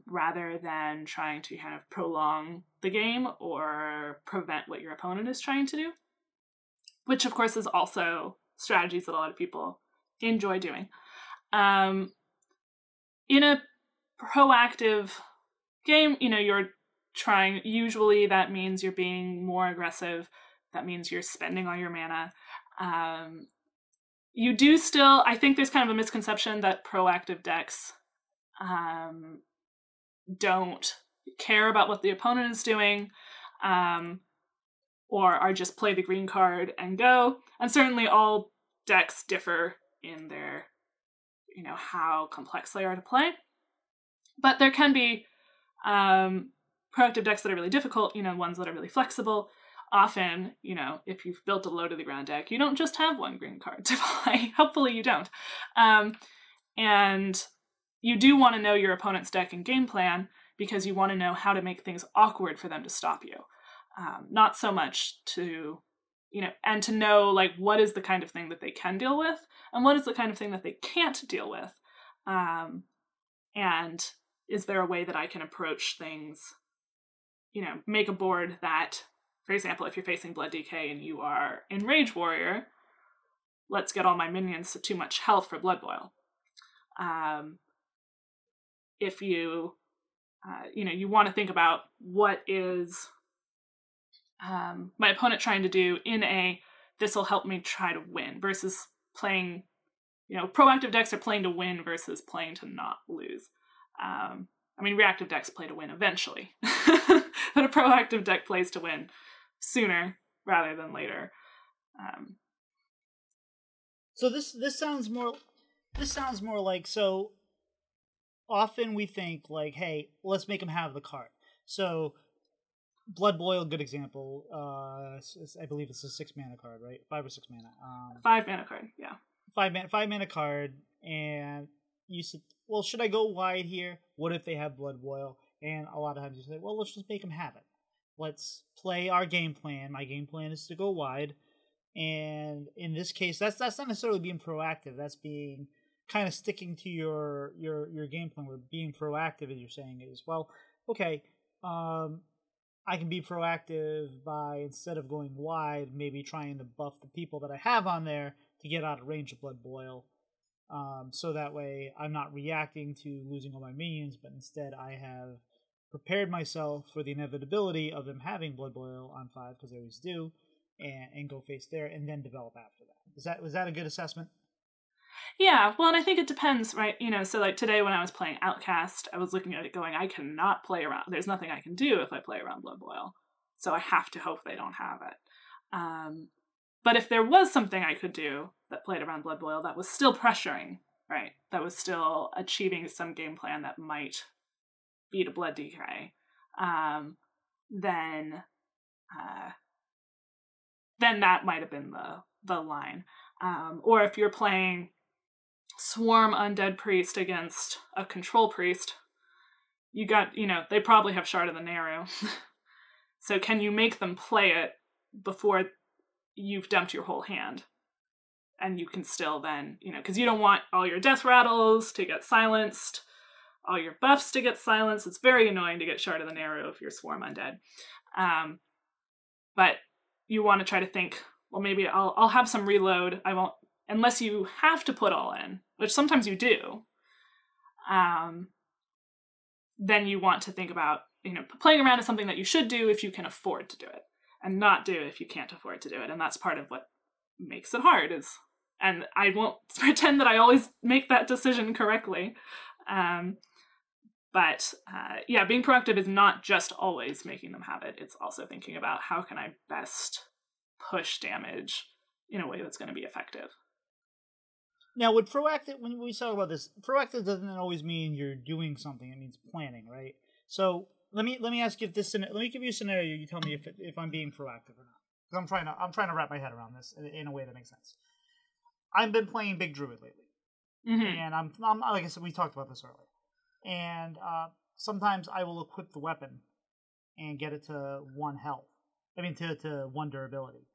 rather than trying to kind of prolong the game or prevent what your opponent is trying to do, which of course is also strategies that a lot of people enjoy doing. In a proactive game, you're trying, usually that means you're being more aggressive. That means you're spending all your mana. You do still, I think there's kind of a misconception that proactive decks don't care about what the opponent is doing, or are just play the green card and go. And certainly all decks differ in their, how complex they are to play. But there can be proactive decks that are really difficult, ones that are really flexible. Often, if you've built a low-to-the-ground deck, you don't just have one green card to play. Hopefully you don't. And you do want to know your opponent's deck and game plan, because you want to know how to make things awkward for them to stop you. Not so much to, and to know, like, what is the kind of thing that they can deal with, and what is the kind of thing that they can't deal with. And is there a way that I can approach things, you know, make a board that, for example, if you're facing Blood Decay and you are in Rage Warrior, let's get all my minions to too much health for Blood Boil. If you, you know, you want to think about what is my opponent trying to do in a, this will help me try to win, versus playing, you know, proactive decks are playing to win versus playing to not lose. I mean, reactive decks play to win eventually, but a proactive deck plays to win sooner rather than later. So this sounds more like, so often we think like, hey, let's make them have the card. So Blood Boil, good example. I believe it's a 6-mana card, right? 5 or 6 mana. 5 mana card, yeah. 5 mana card, and you said, well, should I go wide here? What if they have Blood Boil? And a lot of times you say, well, let's just make them have it. Let's play our game plan. My game plan is to go wide. And in this case, that's not necessarily being proactive. That's being kind of sticking to your game plan. Where being proactive, as you're saying, is, well, okay, I can be proactive by, instead of going wide, maybe trying to buff the people that I have on there to get out of range of Blood Boil. So that way I'm not reacting to losing all my minions, but instead I have prepared myself for the inevitability of them having Blood Boil on 5, because they always do, and go face there and then develop after that. Was that a good assessment? Yeah, well, and I think it depends, right? You know, so like today when I was playing Outcast, I was looking at it going, I cannot play around. There's nothing I can do if I play around Blood Boil, so I have to hope they don't have it. But if there was something I could do that played around Blood Boil that was still pressuring, right? That was still achieving some game plan that might beat a Blood Decay, then that might have been the line. Or if you're playing Swarm Undead Priest against a Control Priest, you got, you know, they probably have Shard of the Narrow. So can you make them play it before you've dumped your whole hand? And you can still then, you know, because you don't want all your death rattles to get silenced, all your buffs to get silenced. It's very annoying to get Shard of the Narrow if you're Swarm Undead. But you want to try to think, well, maybe I'll have some reload. I won't, unless you have to put all in, which sometimes you do. Then you want to think about, you know, playing around is something that you should do if you can afford to do it, and not do if you can't afford to do it. And that's part of what makes it hard is, and I won't pretend that I always make that decision correctly. But being proactive is not just always making them have it. It's also thinking about how can I best push damage in a way that's going to be effective. Now, with proactive, when we talk about this, proactive doesn't always mean you're doing something. It means planning, right? So let me ask you if this, let me give you a scenario. You tell me if I'm being proactive or not. I'm trying to wrap my head around this in a way that makes sense. I've been playing Big Druid lately, and I'm like I said, we talked about this earlier. And sometimes I will equip the weapon and get it to 1 health. I mean to 1 durability,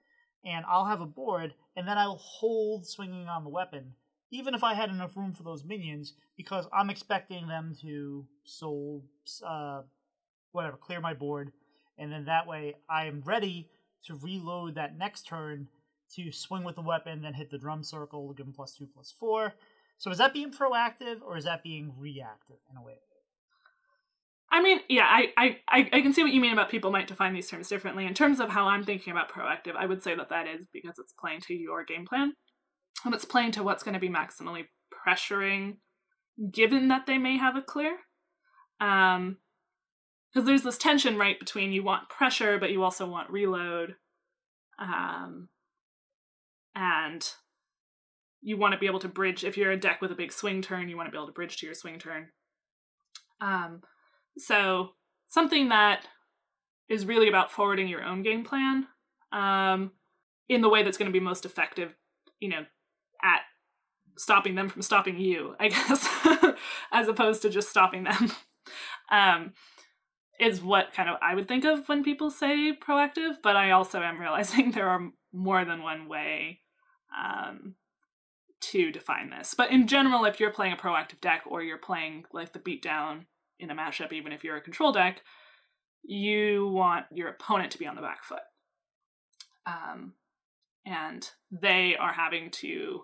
and I'll have a board, and then I'll hold swinging on the weapon, even if I had enough room for those minions, because I'm expecting them to clear my board, and then that way I am ready to reload that next turn to swing with the weapon, then hit the drum circle, give them +2/+4. So is that being proactive, or is that being reactive in a way? I mean, yeah, I can see what you mean about people might define these terms differently. In terms of how I'm thinking about proactive, I would say that is because it's playing to your game plan, and it's playing to what's going to be maximally pressuring, given that they may have a clear. Because there's this tension, right, between you want pressure, but you also want reload, and you want to be able to bridge. If you're a deck with a big swing turn, you want to be able to bridge to your swing turn. So something that is really about forwarding your own game plan in the way that's going to be most effective, you know, at stopping them from stopping you, I guess, as opposed to just stopping them, is what kind of I would think of when people say proactive. But I also am realizing there are more than one way to define this. But in general, if you're playing a proactive deck or you're playing like the beatdown in a matchup, even if you're a control deck, you want your opponent to be on the back foot. And they are having to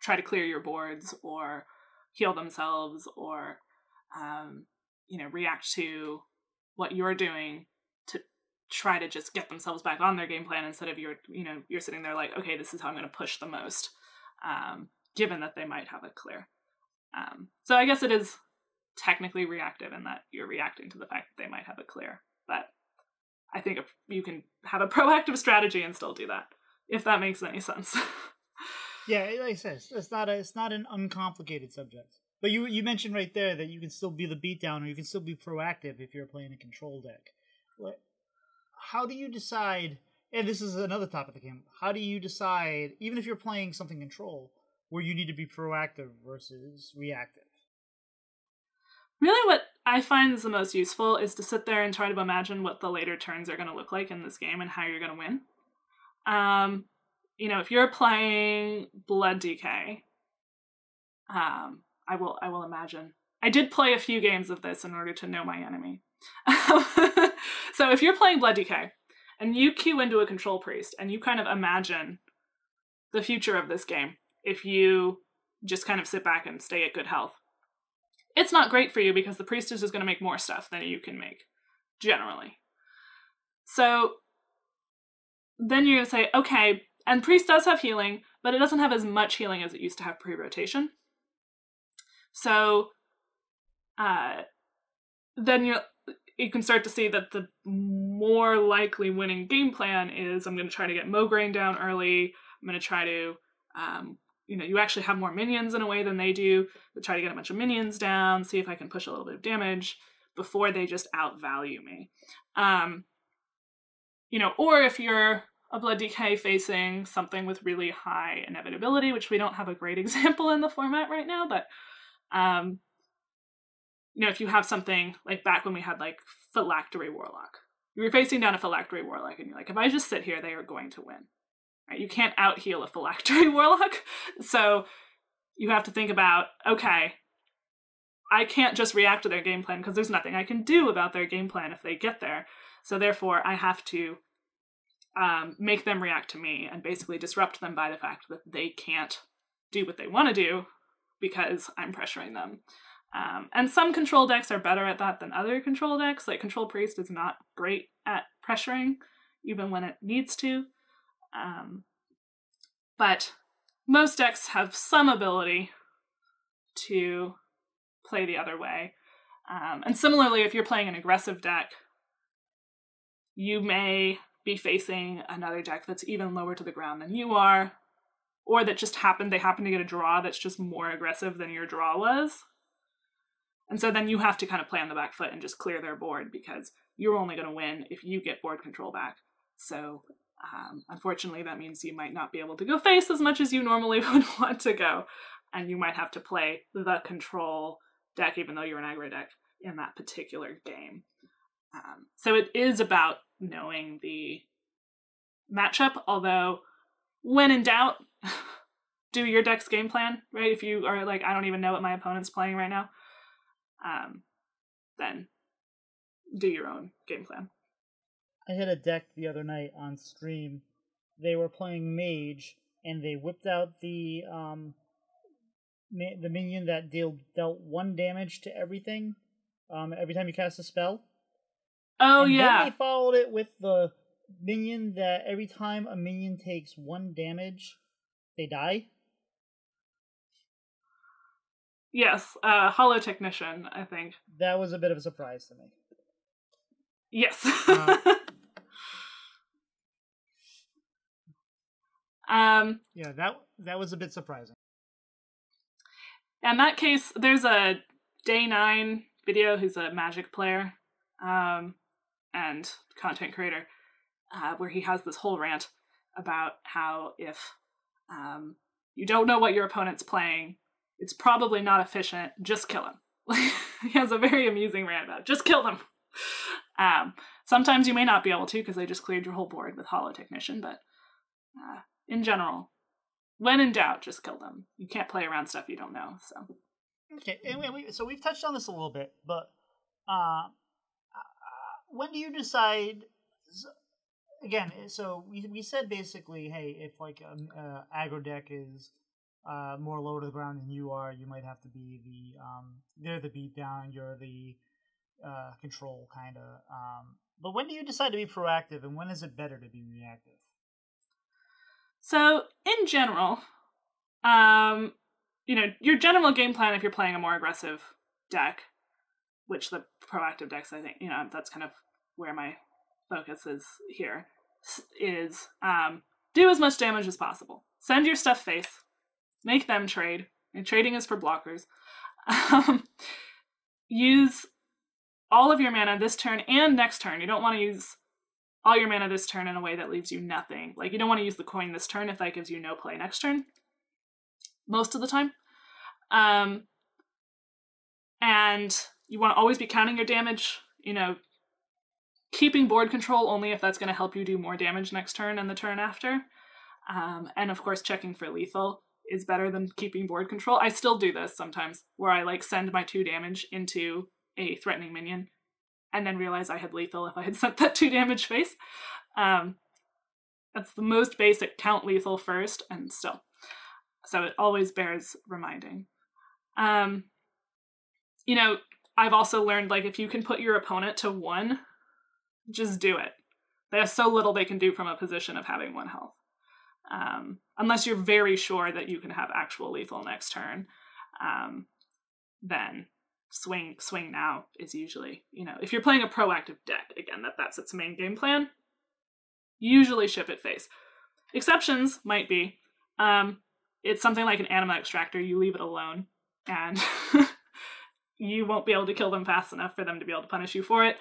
try to clear your boards or heal themselves or, you know, react to what you're doing to try to just get themselves back on their game plan instead of you're sitting there like, okay, this is how I'm going to push the most, given that they might have a clear. So I guess it is technically reactive in that you're reacting to the fact that they might have a clear, but I think you can have a proactive strategy and still do that, if that makes any sense. Yeah, it makes sense. It's not an uncomplicated subject. But you mentioned right there that you can still be the beatdown or you can still be proactive if you're playing a control deck. What? How do you decide, and this is another topic that came up, how do you decide, even if you're playing something control, where you need to be proactive versus reactive? Really what I find is the most useful is to sit there and try to imagine what the later turns are going to look like in this game and how you're going to win. You know, if you're playing Blood DK, I will imagine. I did play a few games of this in order to know my enemy. So if you're playing Blood DK and you queue into a control priest and you kind of imagine the future of this game, if you just kind of sit back and stay at good health, it's not great for you because the priestess is going to make more stuff than you can make, generally. So then you're going to say, okay, and priest does have healing, but it doesn't have as much healing as it used to have pre-rotation. So then you can start to see that the more likely winning game plan is I'm going to try to get Mograine down early. I'm going to try to, you actually have more minions in a way than they do. But try to get a bunch of minions down, see if I can push a little bit of damage before they just outvalue me. Or if you're a Blood DK facing something with really high inevitability, which we don't have a great example in the format right now, but if you have something like back when we had like Phylactery Warlock, you were facing down a Phylactery Warlock and you're like, if I just sit here, they are going to win. Right? You can't out heal a Phylactery Warlock. So you have to think about, okay, I can't just react to their game plan because there's nothing I can do about their game plan if they get there. So therefore I have to make them react to me and basically disrupt them by the fact that they can't do what they want to do because I'm pressuring them. And some control decks are better at that than other control decks. Like Control Priest is not great at pressuring, even when it needs to. But most decks have some ability to play the other way. And similarly, if you're playing an aggressive deck, you may be facing another deck that's even lower to the ground than you are, or that just they happen to get a draw that's just more aggressive than your draw was. And so then you have to kind of play on the back foot and just clear their board because you're only going to win if you get board control back. So unfortunately, that means you might not be able to go face as much as you normally would want to go. And you might have to play the control deck, even though you're an aggro deck, in that particular game. So it is about knowing the matchup, although when in doubt, do your deck's game plan, right? If you are like, I don't even know what my opponent's playing right now, then do your own game plan. I hit a deck the other night on stream. They were playing Mage, and they whipped out the minion that dealt 1 damage to everything every time you cast a spell. Oh, and yeah. Then they followed it with the minion that every time a minion takes 1 damage, they die. Yes, Hollow Technician, I think. That was a bit of a surprise to me. Yes. Yeah, that was a bit surprising. In that case, there's a Day 9 video who's a Magic player and content creator where he has this whole rant about how if you don't know what your opponent's playing, it's probably not efficient. Just kill him. He has a very amusing rant about it. Just kill them. Sometimes you may not be able to because they just cleared your whole board with Hollow Technician, but in general, When in doubt, just kill them. You can't play around stuff you don't know. So okay, and so we've touched on this a little bit, but when do you decide? Again, so we said basically, hey, if like aggro deck is more low to the ground than you are, you might have to be the they're the beatdown, you're the control kind of. But when do you decide to be proactive, and when is it better to be reactive? So in general, your general game plan if you're playing a more aggressive deck, which the proactive decks, I think, that's kind of where my focus is here, is do as much damage as possible. Send your stuff face, make them trade, and trading is for blockers. Use all of your mana this turn and next turn. You don't want to use all your mana this turn in a way that leaves you nothing. Like, you don't want to use the coin this turn if that gives you no play next turn, most of the time. And you want to always be counting your damage, keeping board control only if that's going to help you do more damage next turn and the turn after. And of course, checking for lethal is better than keeping board control. I still do this sometimes, where I send my 2 damage into a threatening minion and then realize I had lethal if I had sent that 2 damage face. That's the most basic, count lethal first and still. So it always bears reminding. I've also learned, if you can put your opponent to 1, just do it. They have so little they can do from a position of having 1 health. Unless you're very sure that you can have actual lethal next turn, then swing now is usually, if you're playing a proactive deck, again, that's its main game plan, usually ship it face. Exceptions might be, it's something like an anima extractor, you leave it alone, and you won't be able to kill them fast enough for them to be able to punish you for it.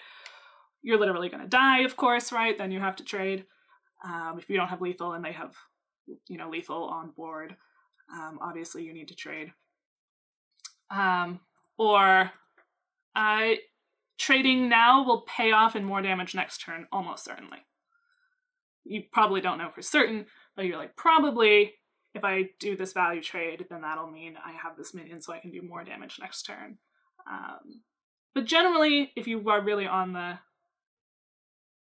You're literally going to die, of course, right? Then you have to trade. If you don't have lethal and they have, lethal on board, obviously you need to trade. Or trading now will pay off in more damage next turn, almost certainly. You probably don't know for certain, but you're probably, if I do this value trade, then that'll mean I have this minion so I can do more damage next turn. But generally, if you are really on the,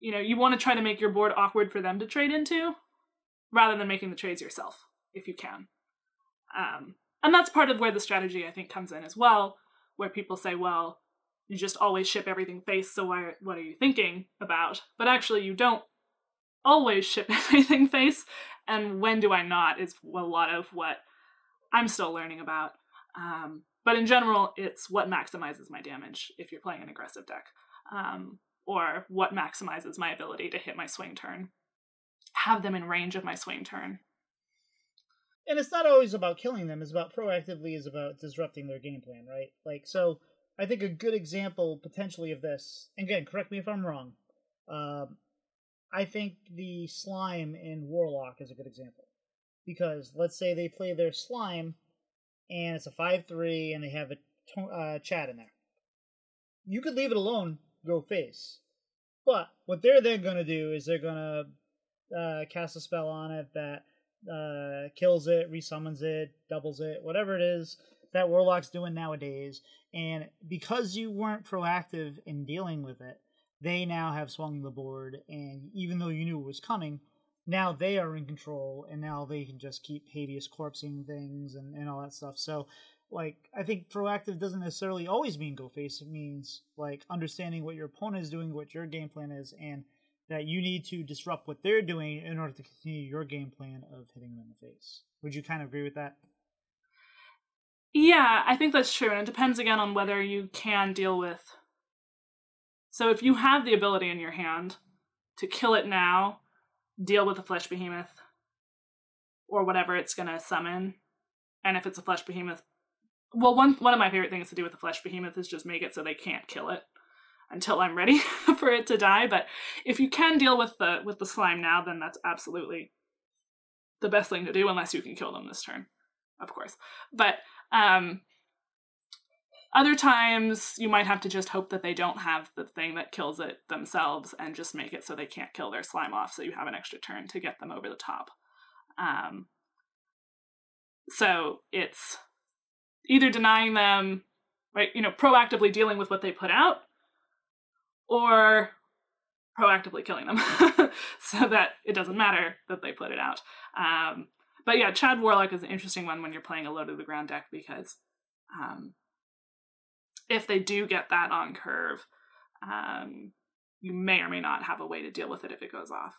you want to try to make your board awkward for them to trade into, rather than making the trades yourself, if you can. And that's part of where the strategy, I think, comes in as well, where people say, well, you just always ship everything face, so what are you thinking about? But actually, you don't always ship everything face, and when do I not is a lot of what I'm still learning about. But in general, it's what maximizes my damage if you're playing an aggressive deck, or what maximizes my ability to hit my swing turn. Have them in range of my swing turn. And it's not always about killing them. It's about proactively is about disrupting their game plan, right? So I think a good example potentially of this, and again, correct me if I'm wrong, I think the slime in Warlock is a good example. Because let's say they play their slime, and it's a 5-3, and they have a chat in there. You could leave it alone, go face. But what they're then going to do is they're going to cast a spell on it that kills it, resummons it, doubles it, whatever it is that Warlock's doing nowadays. And because you weren't proactive in dealing with it, they now have swung the board, and even though you knew it was coming, now they are in control, and now they can just keep habeas corpsing things and all that stuff. So, I think proactive doesn't necessarily always mean go face. It means, understanding what your opponent is doing, what your game plan is, and that you need to disrupt what they're doing in order to continue your game plan of hitting them in the face. Would you kind of agree with that? Yeah, I think that's true, and it depends, again, on whether you can deal with... So if you have the ability in your hand to kill it now, deal with a Flesh Behemoth or whatever it's going to summon, and if it's a Flesh Behemoth... Well, one of my favorite things to do with the Flesh Behemoth is just make it so they can't kill it until I'm ready for it to die. But if you can deal with the slime now, then that's absolutely the best thing to do, unless you can kill them this turn, of course. But other times, you might have to just hope that they don't have the thing that kills it themselves and just make it so they can't kill their slime off, so you have an extra turn to get them over the top. So it's either denying them, right, you know, proactively dealing with what they put out, or proactively killing them so that it doesn't matter that they put it out. But yeah, Chad Warlock is an interesting one when you're playing a low-to-the-ground deck, because if they do get that on curve, you may or may not have a way to deal with it if it goes off.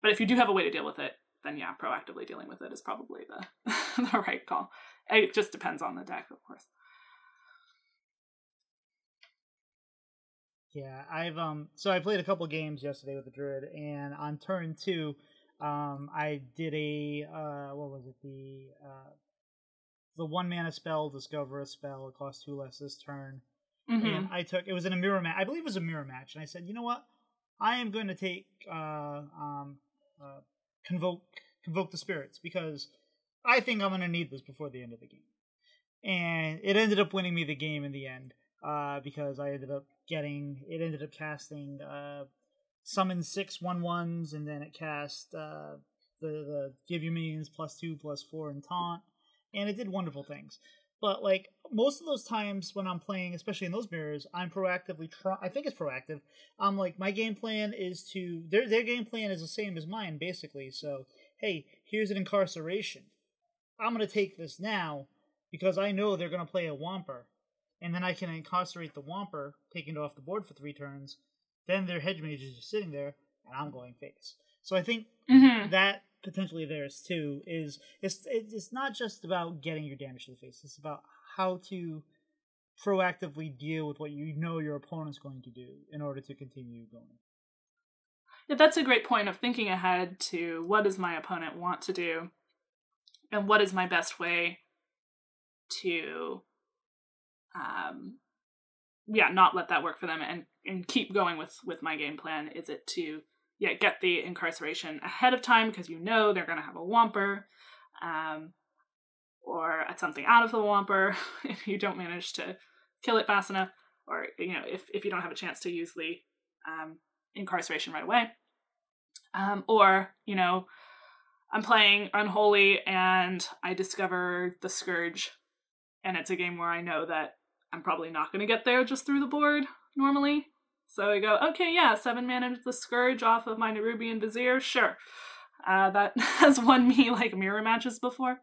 But if you do have a way to deal with it, then yeah, proactively dealing with it is probably the, the right call. It just depends on the deck, of course. Yeah, I've so I played a couple games yesterday with the Druid, and on turn two, I did a what was it, the one mana spell, discover a spell, it costs 2 less this turn. Mm-hmm. And I took, it was in a mirror match, I believe it was a mirror match, and I said, you know what, I am going to take convoke the spirits, because I think I'm going to need this before the end of the game. And it ended up winning me the game in the end, because I ended up getting, it ended up casting summon 6/1/1s, and then it cast the give your minions +2/+4 and taunt, and it did wonderful things. But like most of those times when I'm playing, especially in those mirrors, I'm proactively I think it's proactive. I'm like, my game plan is to, their game plan is the same as mine basically. So hey, here's an incarceration. I'm gonna take this now because I know they're gonna play a Whomper, and then I can incarcerate the Whomper, taking it off the board for 3 turns. Then their hedge mage is just sitting there, and I'm going face. So I think that potentially theirs too is, it's not just about getting your damage to the face. It's about how to proactively deal with what you know your opponent's going to do in order to continue going. Yeah, that's a great point of thinking ahead to what does my opponent want to do, and what is my best way to not let that work for them, and keep going with my game plan. Is it to get the incarceration ahead of time because you know they're going to have a Whomper, or something out of the Whomper if you don't manage to kill it fast enough, or you know, if you don't have a chance to use the incarceration right away, or you know, I'm playing Unholy and I discover the Scourge, and it's a game where I know that I'm probably not going to get there just through the board normally. So I go, okay, yeah, 7 mana to the Scourge off of my Nerubian Vizier, sure. That has won me, like, mirror matches before.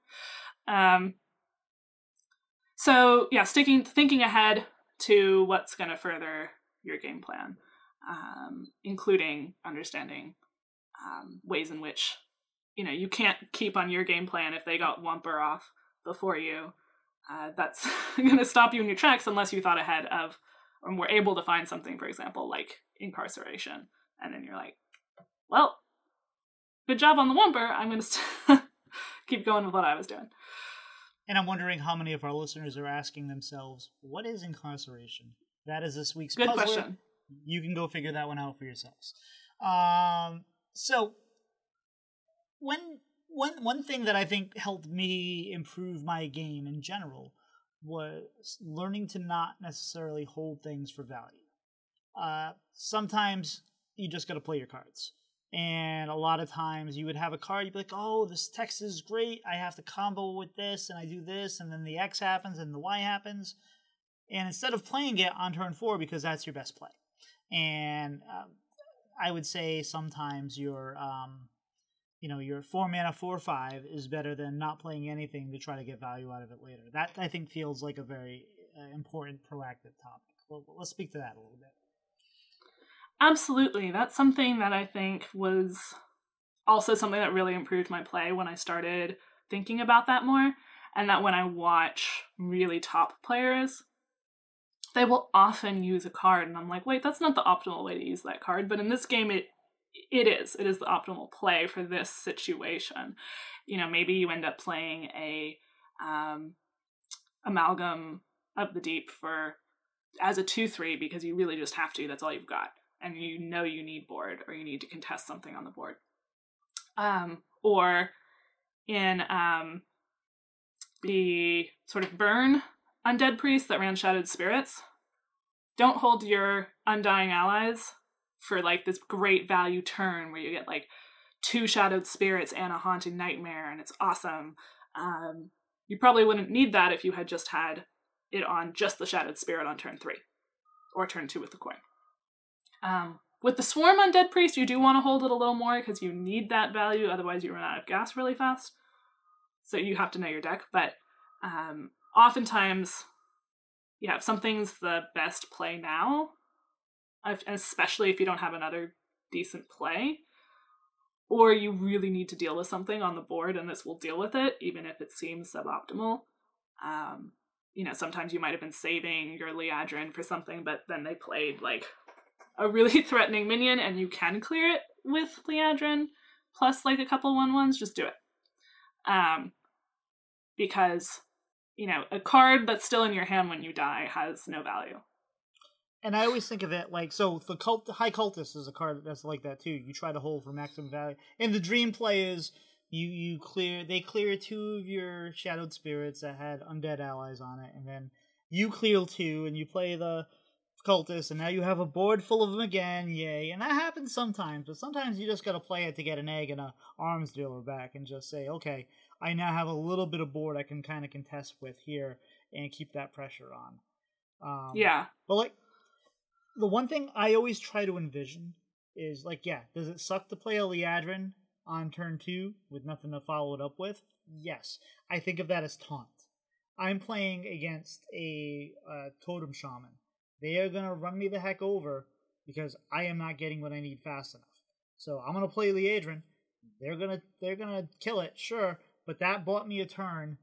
So, yeah, thinking ahead to what's going to further your game plan, including understanding ways in which, you know, you can't keep on your game plan if they got Whomper off before you. That's going to stop you in your tracks unless you thought ahead of, and were able to find something, for example, like incarceration. And then you're like, well, good job on the Whomper. I'm going to keep going with what I was doing. And I'm wondering how many of our listeners are asking themselves, what is incarceration? That is this week's good puzzle. Question. You can go figure that one out for yourselves. So one thing that I think helped me improve my game in general was learning to not necessarily hold things for value. Sometimes you just got to play your cards. And a lot of times you would have a card, you'd be like, oh, this text is great, I have to combo with this, and I do this, and then the X happens, and the Y happens. And instead of playing it on turn 4, because that's your best play. And I would say sometimes your 4-mana 4/5 is better than not playing anything to try to get value out of it later. That, I think, feels like a very important, proactive topic. Well, let's speak to that a little bit. Absolutely. That's something that I think was also something that really improved my play when I started thinking about that more, and that when I watch really top players, they will often use a card, and I'm like, wait, that's not the optimal way to use that card, but in this game it is the optimal play for this situation. You know, maybe you end up playing a Amalgam of the Deep as a 2/3 because you really just have to, that's all you've got, and you know you need board, or you need to contest something on the board. Or in the sort of Burn Undead Priest that ran Shadowed Spirits, don't hold your Undying Allies for like this great value turn where you get like 2 Shadowed Spirits and a Haunting Nightmare, and it's awesome. You probably wouldn't need that if you had just had it on just the Shadowed Spirit on turn 3, or turn 2 with the coin. With the Swarm Undead Priest, you do want to hold it a little more because you need that value, otherwise you run out of gas really fast. So you have to know your deck, but oftentimes, yeah, if something's the best play now, especially if you don't have another decent play, or you really need to deal with something on the board and this will deal with it, even if it seems suboptimal. You know, sometimes you might have been saving your Liadrin for something, but then they played like a really threatening minion and you can clear it with Liadrin, plus like a couple 1/1s, just do it. Because, you know, a card that's still in your hand when you die has no value. And I always think of it like, so the High Cultist is a card that's like that too. You try to hold for maximum value. And the dream play is they clear 2 of your Shadowed Spirits that had undead allies on it, and then you clear 2 and you play the Cultist, and now you have a board full of them again, yay. And that happens sometimes, but sometimes you just gotta play it to get an egg and a arms dealer back and just say, okay, I now have a little bit of board I can kind of contest with here and keep that pressure on. Yeah. But like, the one thing I always try to envision is, like, yeah, does it suck to play a Liadrin on turn 2 with nothing to follow it up with? Yes. I think of that as taunt. I'm playing against a Totem Shaman. They are going to run me the heck over because I am not getting what I need fast enough. So I'm going to play Liadrin. They're going to kill it, sure, but that bought me a turn.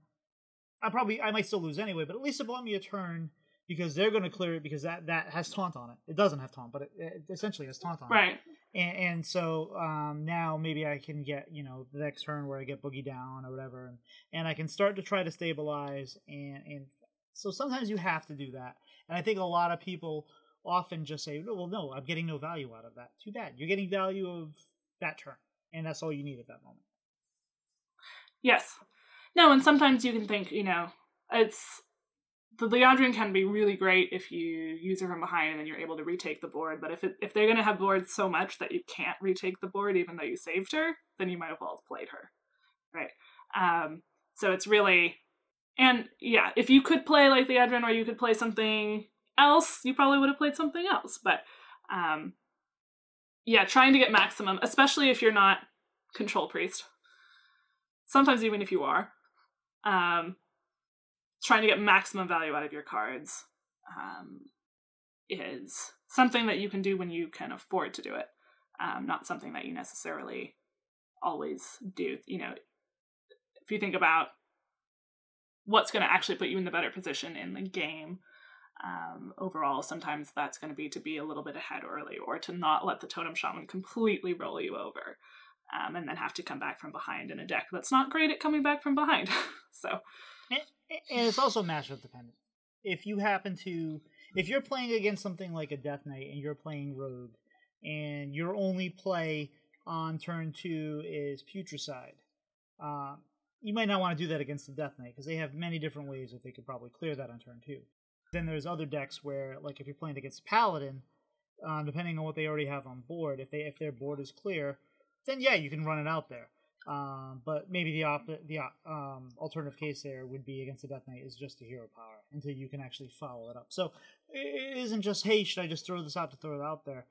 I might still lose anyway, but at least it bought me a turn because they're going to clear it because that has taunt on it. It doesn't have taunt, but it essentially has taunt on it. Right. And so now maybe I can get, you know, the next turn where I get boogie down or whatever, and I can start to try to stabilize. And so sometimes you have to do that. And I think a lot of people often just say, well, no, I'm getting no value out of that. Too bad. You're getting value of that turn, and that's all you need at that moment. Yes. No, and sometimes you can think, you know, it's the Liadrin can be really great if you use it from behind and then you're able to retake the board, but if they're going to have boards so much that you can't retake the board even though you saved her, then you might have all played her, right? So it's really... And yeah, if you could play like Liadrin or you could play something else, you probably would have played something else, but yeah, trying to get maximum, especially if you're not Control Priest. Sometimes even if you are, trying to get maximum value out of your cards is something that you can do when you can afford to do it, not something that you necessarily always do. You know, if you think about what's going to actually put you in the better position in the game overall, sometimes that's going to be a little bit ahead early or to not let the Totem Shaman completely roll you over. And then have to come back from behind in a deck that's not great at coming back from behind. So, and it's also matchup dependent. If you're playing against something like a Death Knight and you're playing Rogue, and your only play on turn 2 is Putricide, you might not want to do that against the Death Knight because they have many different ways that they could probably clear that on turn 2. Then there's other decks where, like if you're playing against Paladin, depending on what they already have on board, if their board is clear, then yeah, you can run it out there. But maybe the alternative case there would be against the Death Knight is just the hero power until you can actually follow it up. So it isn't just, hey, should I just throw this out to throw it out there?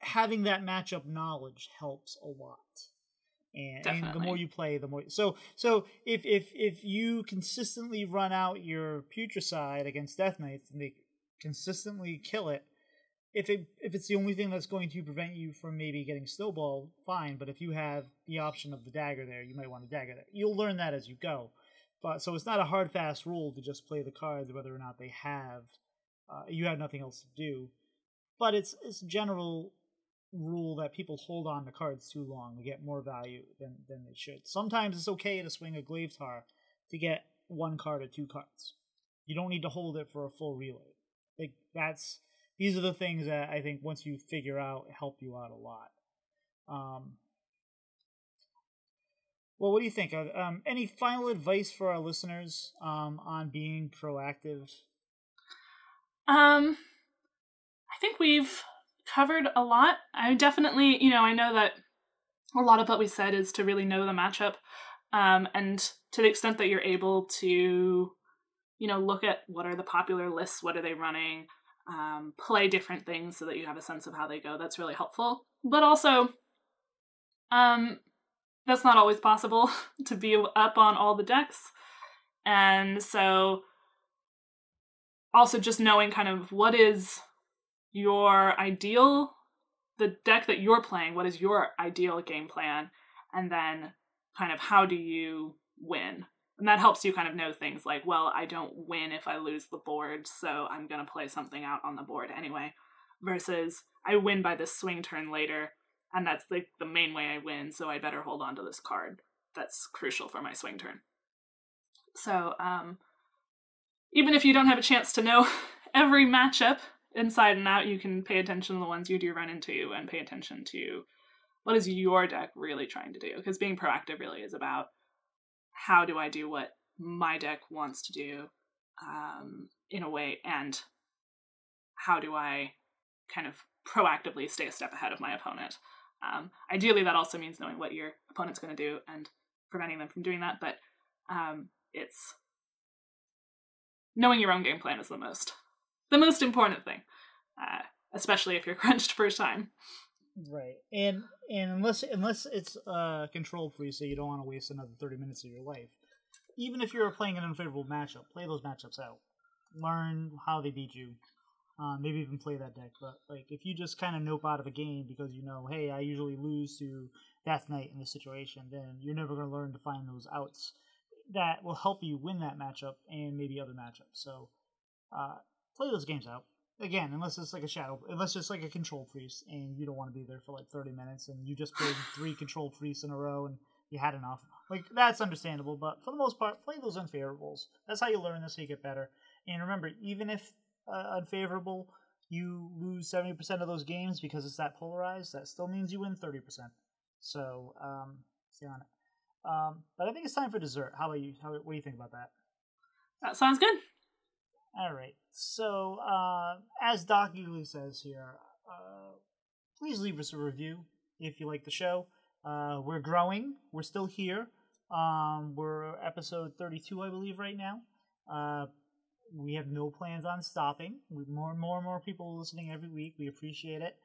Having that matchup knowledge helps a lot. And the more you play, the more... So if you consistently run out your Putricide against Death Knights and they consistently kill it, If it's the only thing that's going to prevent you from maybe getting snowballed, fine. But if you have the option of the dagger there, you might want to dagger that. You'll learn that as you go. But so it's not a hard fast rule to just play the cards whether or not they have you have nothing else to do. But it's a general rule that people hold on to cards too long to get more value than they should. Sometimes it's okay to swing a Glaive Tar to get 1 card or 2 cards. You don't need to hold it for a full reload. Like that's. These are the things that I think once you figure out, help you out a lot. Well, what do you think? Any final advice for our listeners on being proactive? I think we've covered a lot. I know that a lot of what we said is to really know the matchup. And to the extent that you're able to, you know, look at what are the popular lists, what are they running, play different things so that you have a sense of how they go. That's really helpful. But also, that's not always possible to be up on all the decks. And so also just knowing kind of what is your ideal, the deck that you're playing, what is your ideal game plan, and then kind of how do you win? And that helps you kind of know things like, well, I don't win if I lose the board, so I'm going to play something out on the board anyway, versus I win by this swing turn later, and that's like the main way I win, so I better hold on to this card that's crucial for my swing turn. So even if you don't have a chance to know every matchup inside and out, you can pay attention to the ones you do run into and pay attention to what is your deck really trying to do, because being proactive really is about how do I do what my deck wants to do in a way, and how do I kind of proactively stay a step ahead of my opponent. Ideally, that also means knowing what your opponent's going to do and preventing them from doing that, but it's knowing your own game plan is the most important thing, especially if you're crunched first time. Right, and unless it's controlled for you, so you don't want to waste another 30 minutes of your life. Even if you're playing an unfavorable matchup, play those matchups out. Learn how they beat you. Maybe even play that deck. But like, if you just kind of nope out of a game because you know, hey, I usually lose to Death Knight in this situation, then you're never going to learn to find those outs that will help you win that matchup and maybe other matchups. So play those games out. Again, unless it's like a control priest and you don't want to be there for like 30 minutes and you just played 3 control priests in a row and you had enough. Like, that's understandable, but for the most part, play those unfavorables. That's how you learn, that's how you get better. And remember, even if unfavorable, you lose 70% of those games because it's that polarized, that still means you win 30%. So, stay on it. But I think it's time for dessert. How about you? What do you think about that? That sounds good. All right, so as Doc usually says here, please leave us a review if you like the show. We're growing. We're still here. We're episode 32, I believe, right now. We have no plans on stopping. More and more people listening every week. We appreciate it.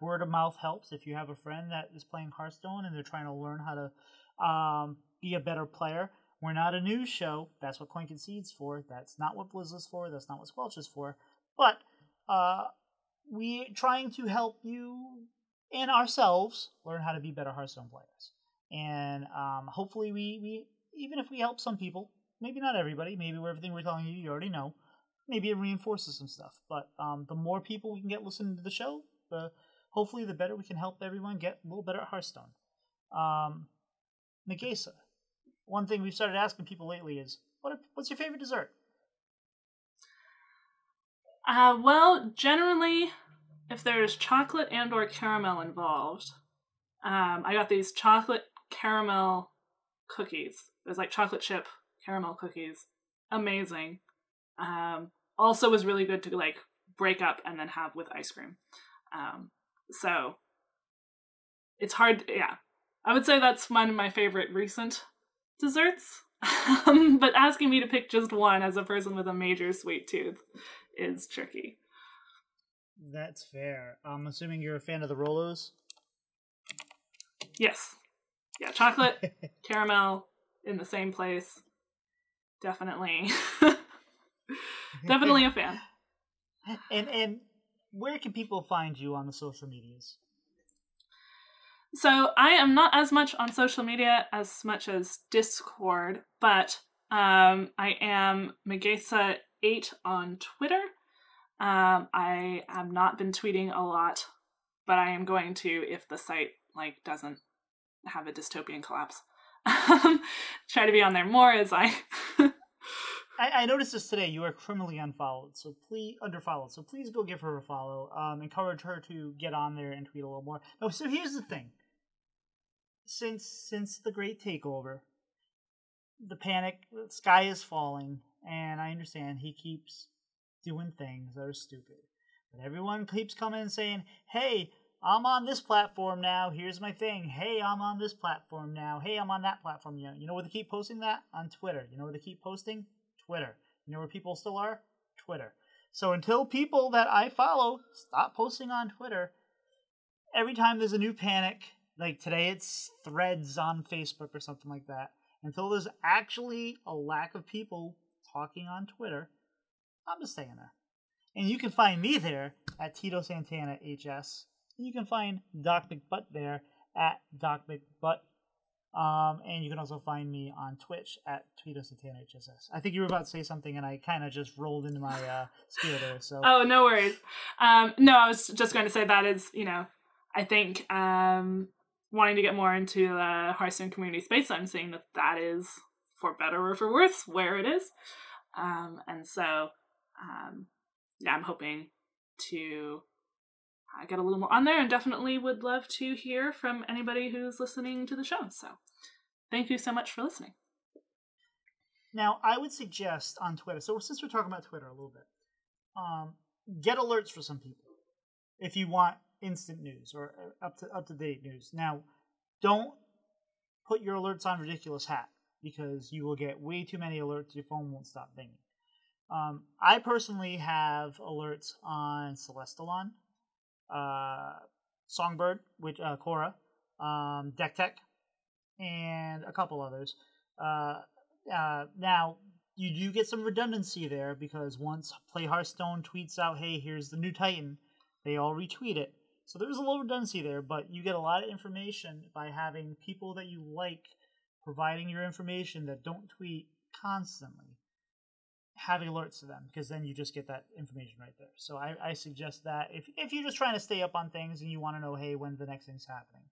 Word of mouth helps. If you have a friend that is playing Hearthstone and they're trying to learn how to be a better player, we're not a news show. That's what Coin Concede's for. That's not what Blizz is for. That's not what Squelch is for. But we're trying to help you and ourselves learn how to be better Hearthstone players. And hopefully we even if we help some people, maybe not everybody, maybe everything we're telling you already know, maybe it reinforces some stuff. But the more people we can get listening to the show, hopefully the better we can help everyone get a little better at Hearthstone. Magesa. One thing we've started asking people lately is, what's your favorite dessert? Well, generally, if there's chocolate and or caramel involved, I got these chocolate caramel cookies. There's like chocolate chip caramel cookies. Amazing. Also was really good to like break up and then have with ice cream. So it's hard. Yeah, I would say that's one of my favorite recent desserts, but asking me to pick just one as a person with a major sweet tooth is tricky. That's fair. I'm assuming you're a fan of the Rolos? Yes. Yeah, chocolate, caramel in the same place. Definitely. Definitely a fan. And where can people find you on the social medias? So I am not as much on social media as much as Discord, but I am Magesa8 on Twitter. I have not been tweeting a lot, but I am going to, if the site like doesn't have a dystopian collapse, try to be on there more as I noticed this today. You are criminally unfollowed, so please underfollowed. So please go give her a follow. Encourage her to get on there and tweet a little more. No, so here's the thing. Since the Great Takeover, the panic, the sky is falling, and I understand he keeps doing things that are stupid, but everyone keeps coming and saying, "Hey, I'm on this platform now. Here's my thing. Hey, I'm on this platform now. Hey, I'm on that platform. You know where they keep posting that? On Twitter. You know where they keep posting? Twitter. You know where people still are? Twitter. So until people that I follow stop posting on Twitter, every time there's a new panic, like today it's threads on Facebook or something like that, until there's actually a lack of people talking on Twitter, I'm just staying there. And you can find me there at Tito Santana HS. You can find Doc McButt there at Doc McButt. And you can also find me on Twitch at Tweetos and TNHSS. I think you were about to say something, and I kind of just rolled into my spiel there. So. Oh, no worries. No, I was just going to say that is, you know, I think wanting to get more into the Hearthstone community space, I'm seeing that that is, for better or for worse, where it is. And so, yeah, I'm hoping to... I got a little more on there, and definitely would love to hear from anybody who's listening to the show. So thank you so much for listening. Now, I would suggest on Twitter, so since we're talking about Twitter a little bit, get alerts for some people if you want instant news or up-to-date news. Now, don't put your alerts on Ridiculous Hat because you will get way too many alerts. Your phone won't stop dinging. I personally have alerts on Celestalon, Songbird, which Korra, Deck Tech, and a couple others. Now you do get some redundancy there because once Play Hearthstone tweets out, "Hey, here's the new Titan," they all retweet it. So there's a little redundancy there, but you get a lot of information by having people that you like providing your information that don't tweet constantly. Have alerts to them because then you just get that information right there. So I suggest that if you're just trying to stay up on things and you want to know, hey, when the next thing's happening.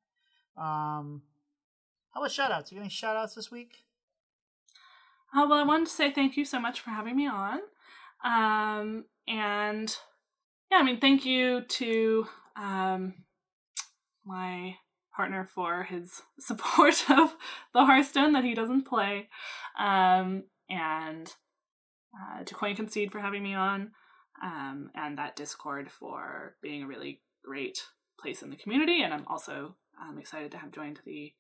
How about shout-outs? You getting shout-outs this week? Well, I wanted to say thank you so much for having me on. And, yeah, I mean, thank you to my partner for his support of the Hearthstone that he doesn't play. And... to Coin Concede for having me on, and that Discord for being a really great place in the community. And I'm also excited to have joined the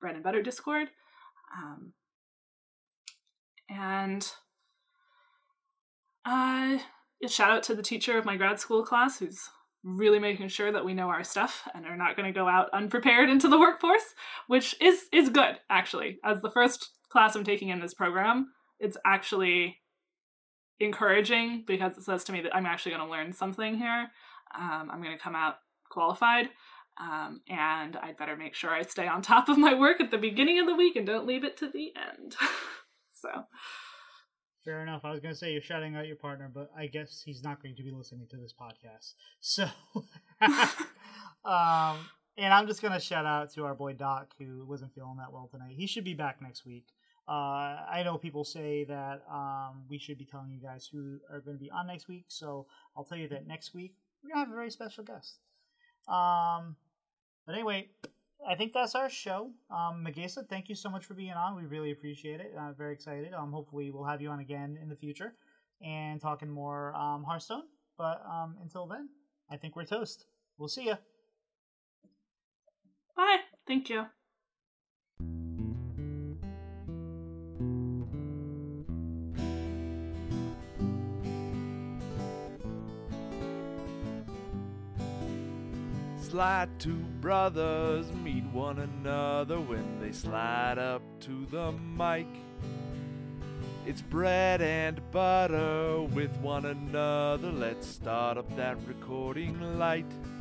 Bread and Butter Discord. And a shout out to the teacher of my grad school class who's really making sure that we know our stuff and are not going to go out unprepared into the workforce, which is good, actually. As the first class I'm taking in this program, it's actually encouraging because it says to me that I'm actually going to learn something here. I'm going to come out qualified, and I'd better make sure I stay on top of my work at the beginning of the week and don't leave it to the end. So, fair enough. I was going to say you're shouting out your partner, but I guess he's not going to be listening to this podcast. So, and I'm just going to shout out to our boy Doc, who wasn't feeling that well tonight. He should be back next week. I know people say that we should be telling you guys who are going to be on next week, so I'll tell you that next week we're going to have a very special guest. But anyway, I think that's our show. Magesa, thank you so much for being on. We really appreciate it. I'm very excited. Hopefully we'll have you on again in the future and talking more Hearthstone. But until then, I think we're toast. We'll see ya. Bye. Thank you. Slide two brothers meet one another when they slide up to the mic. It's bread and butter with one another. Let's start up that recording light.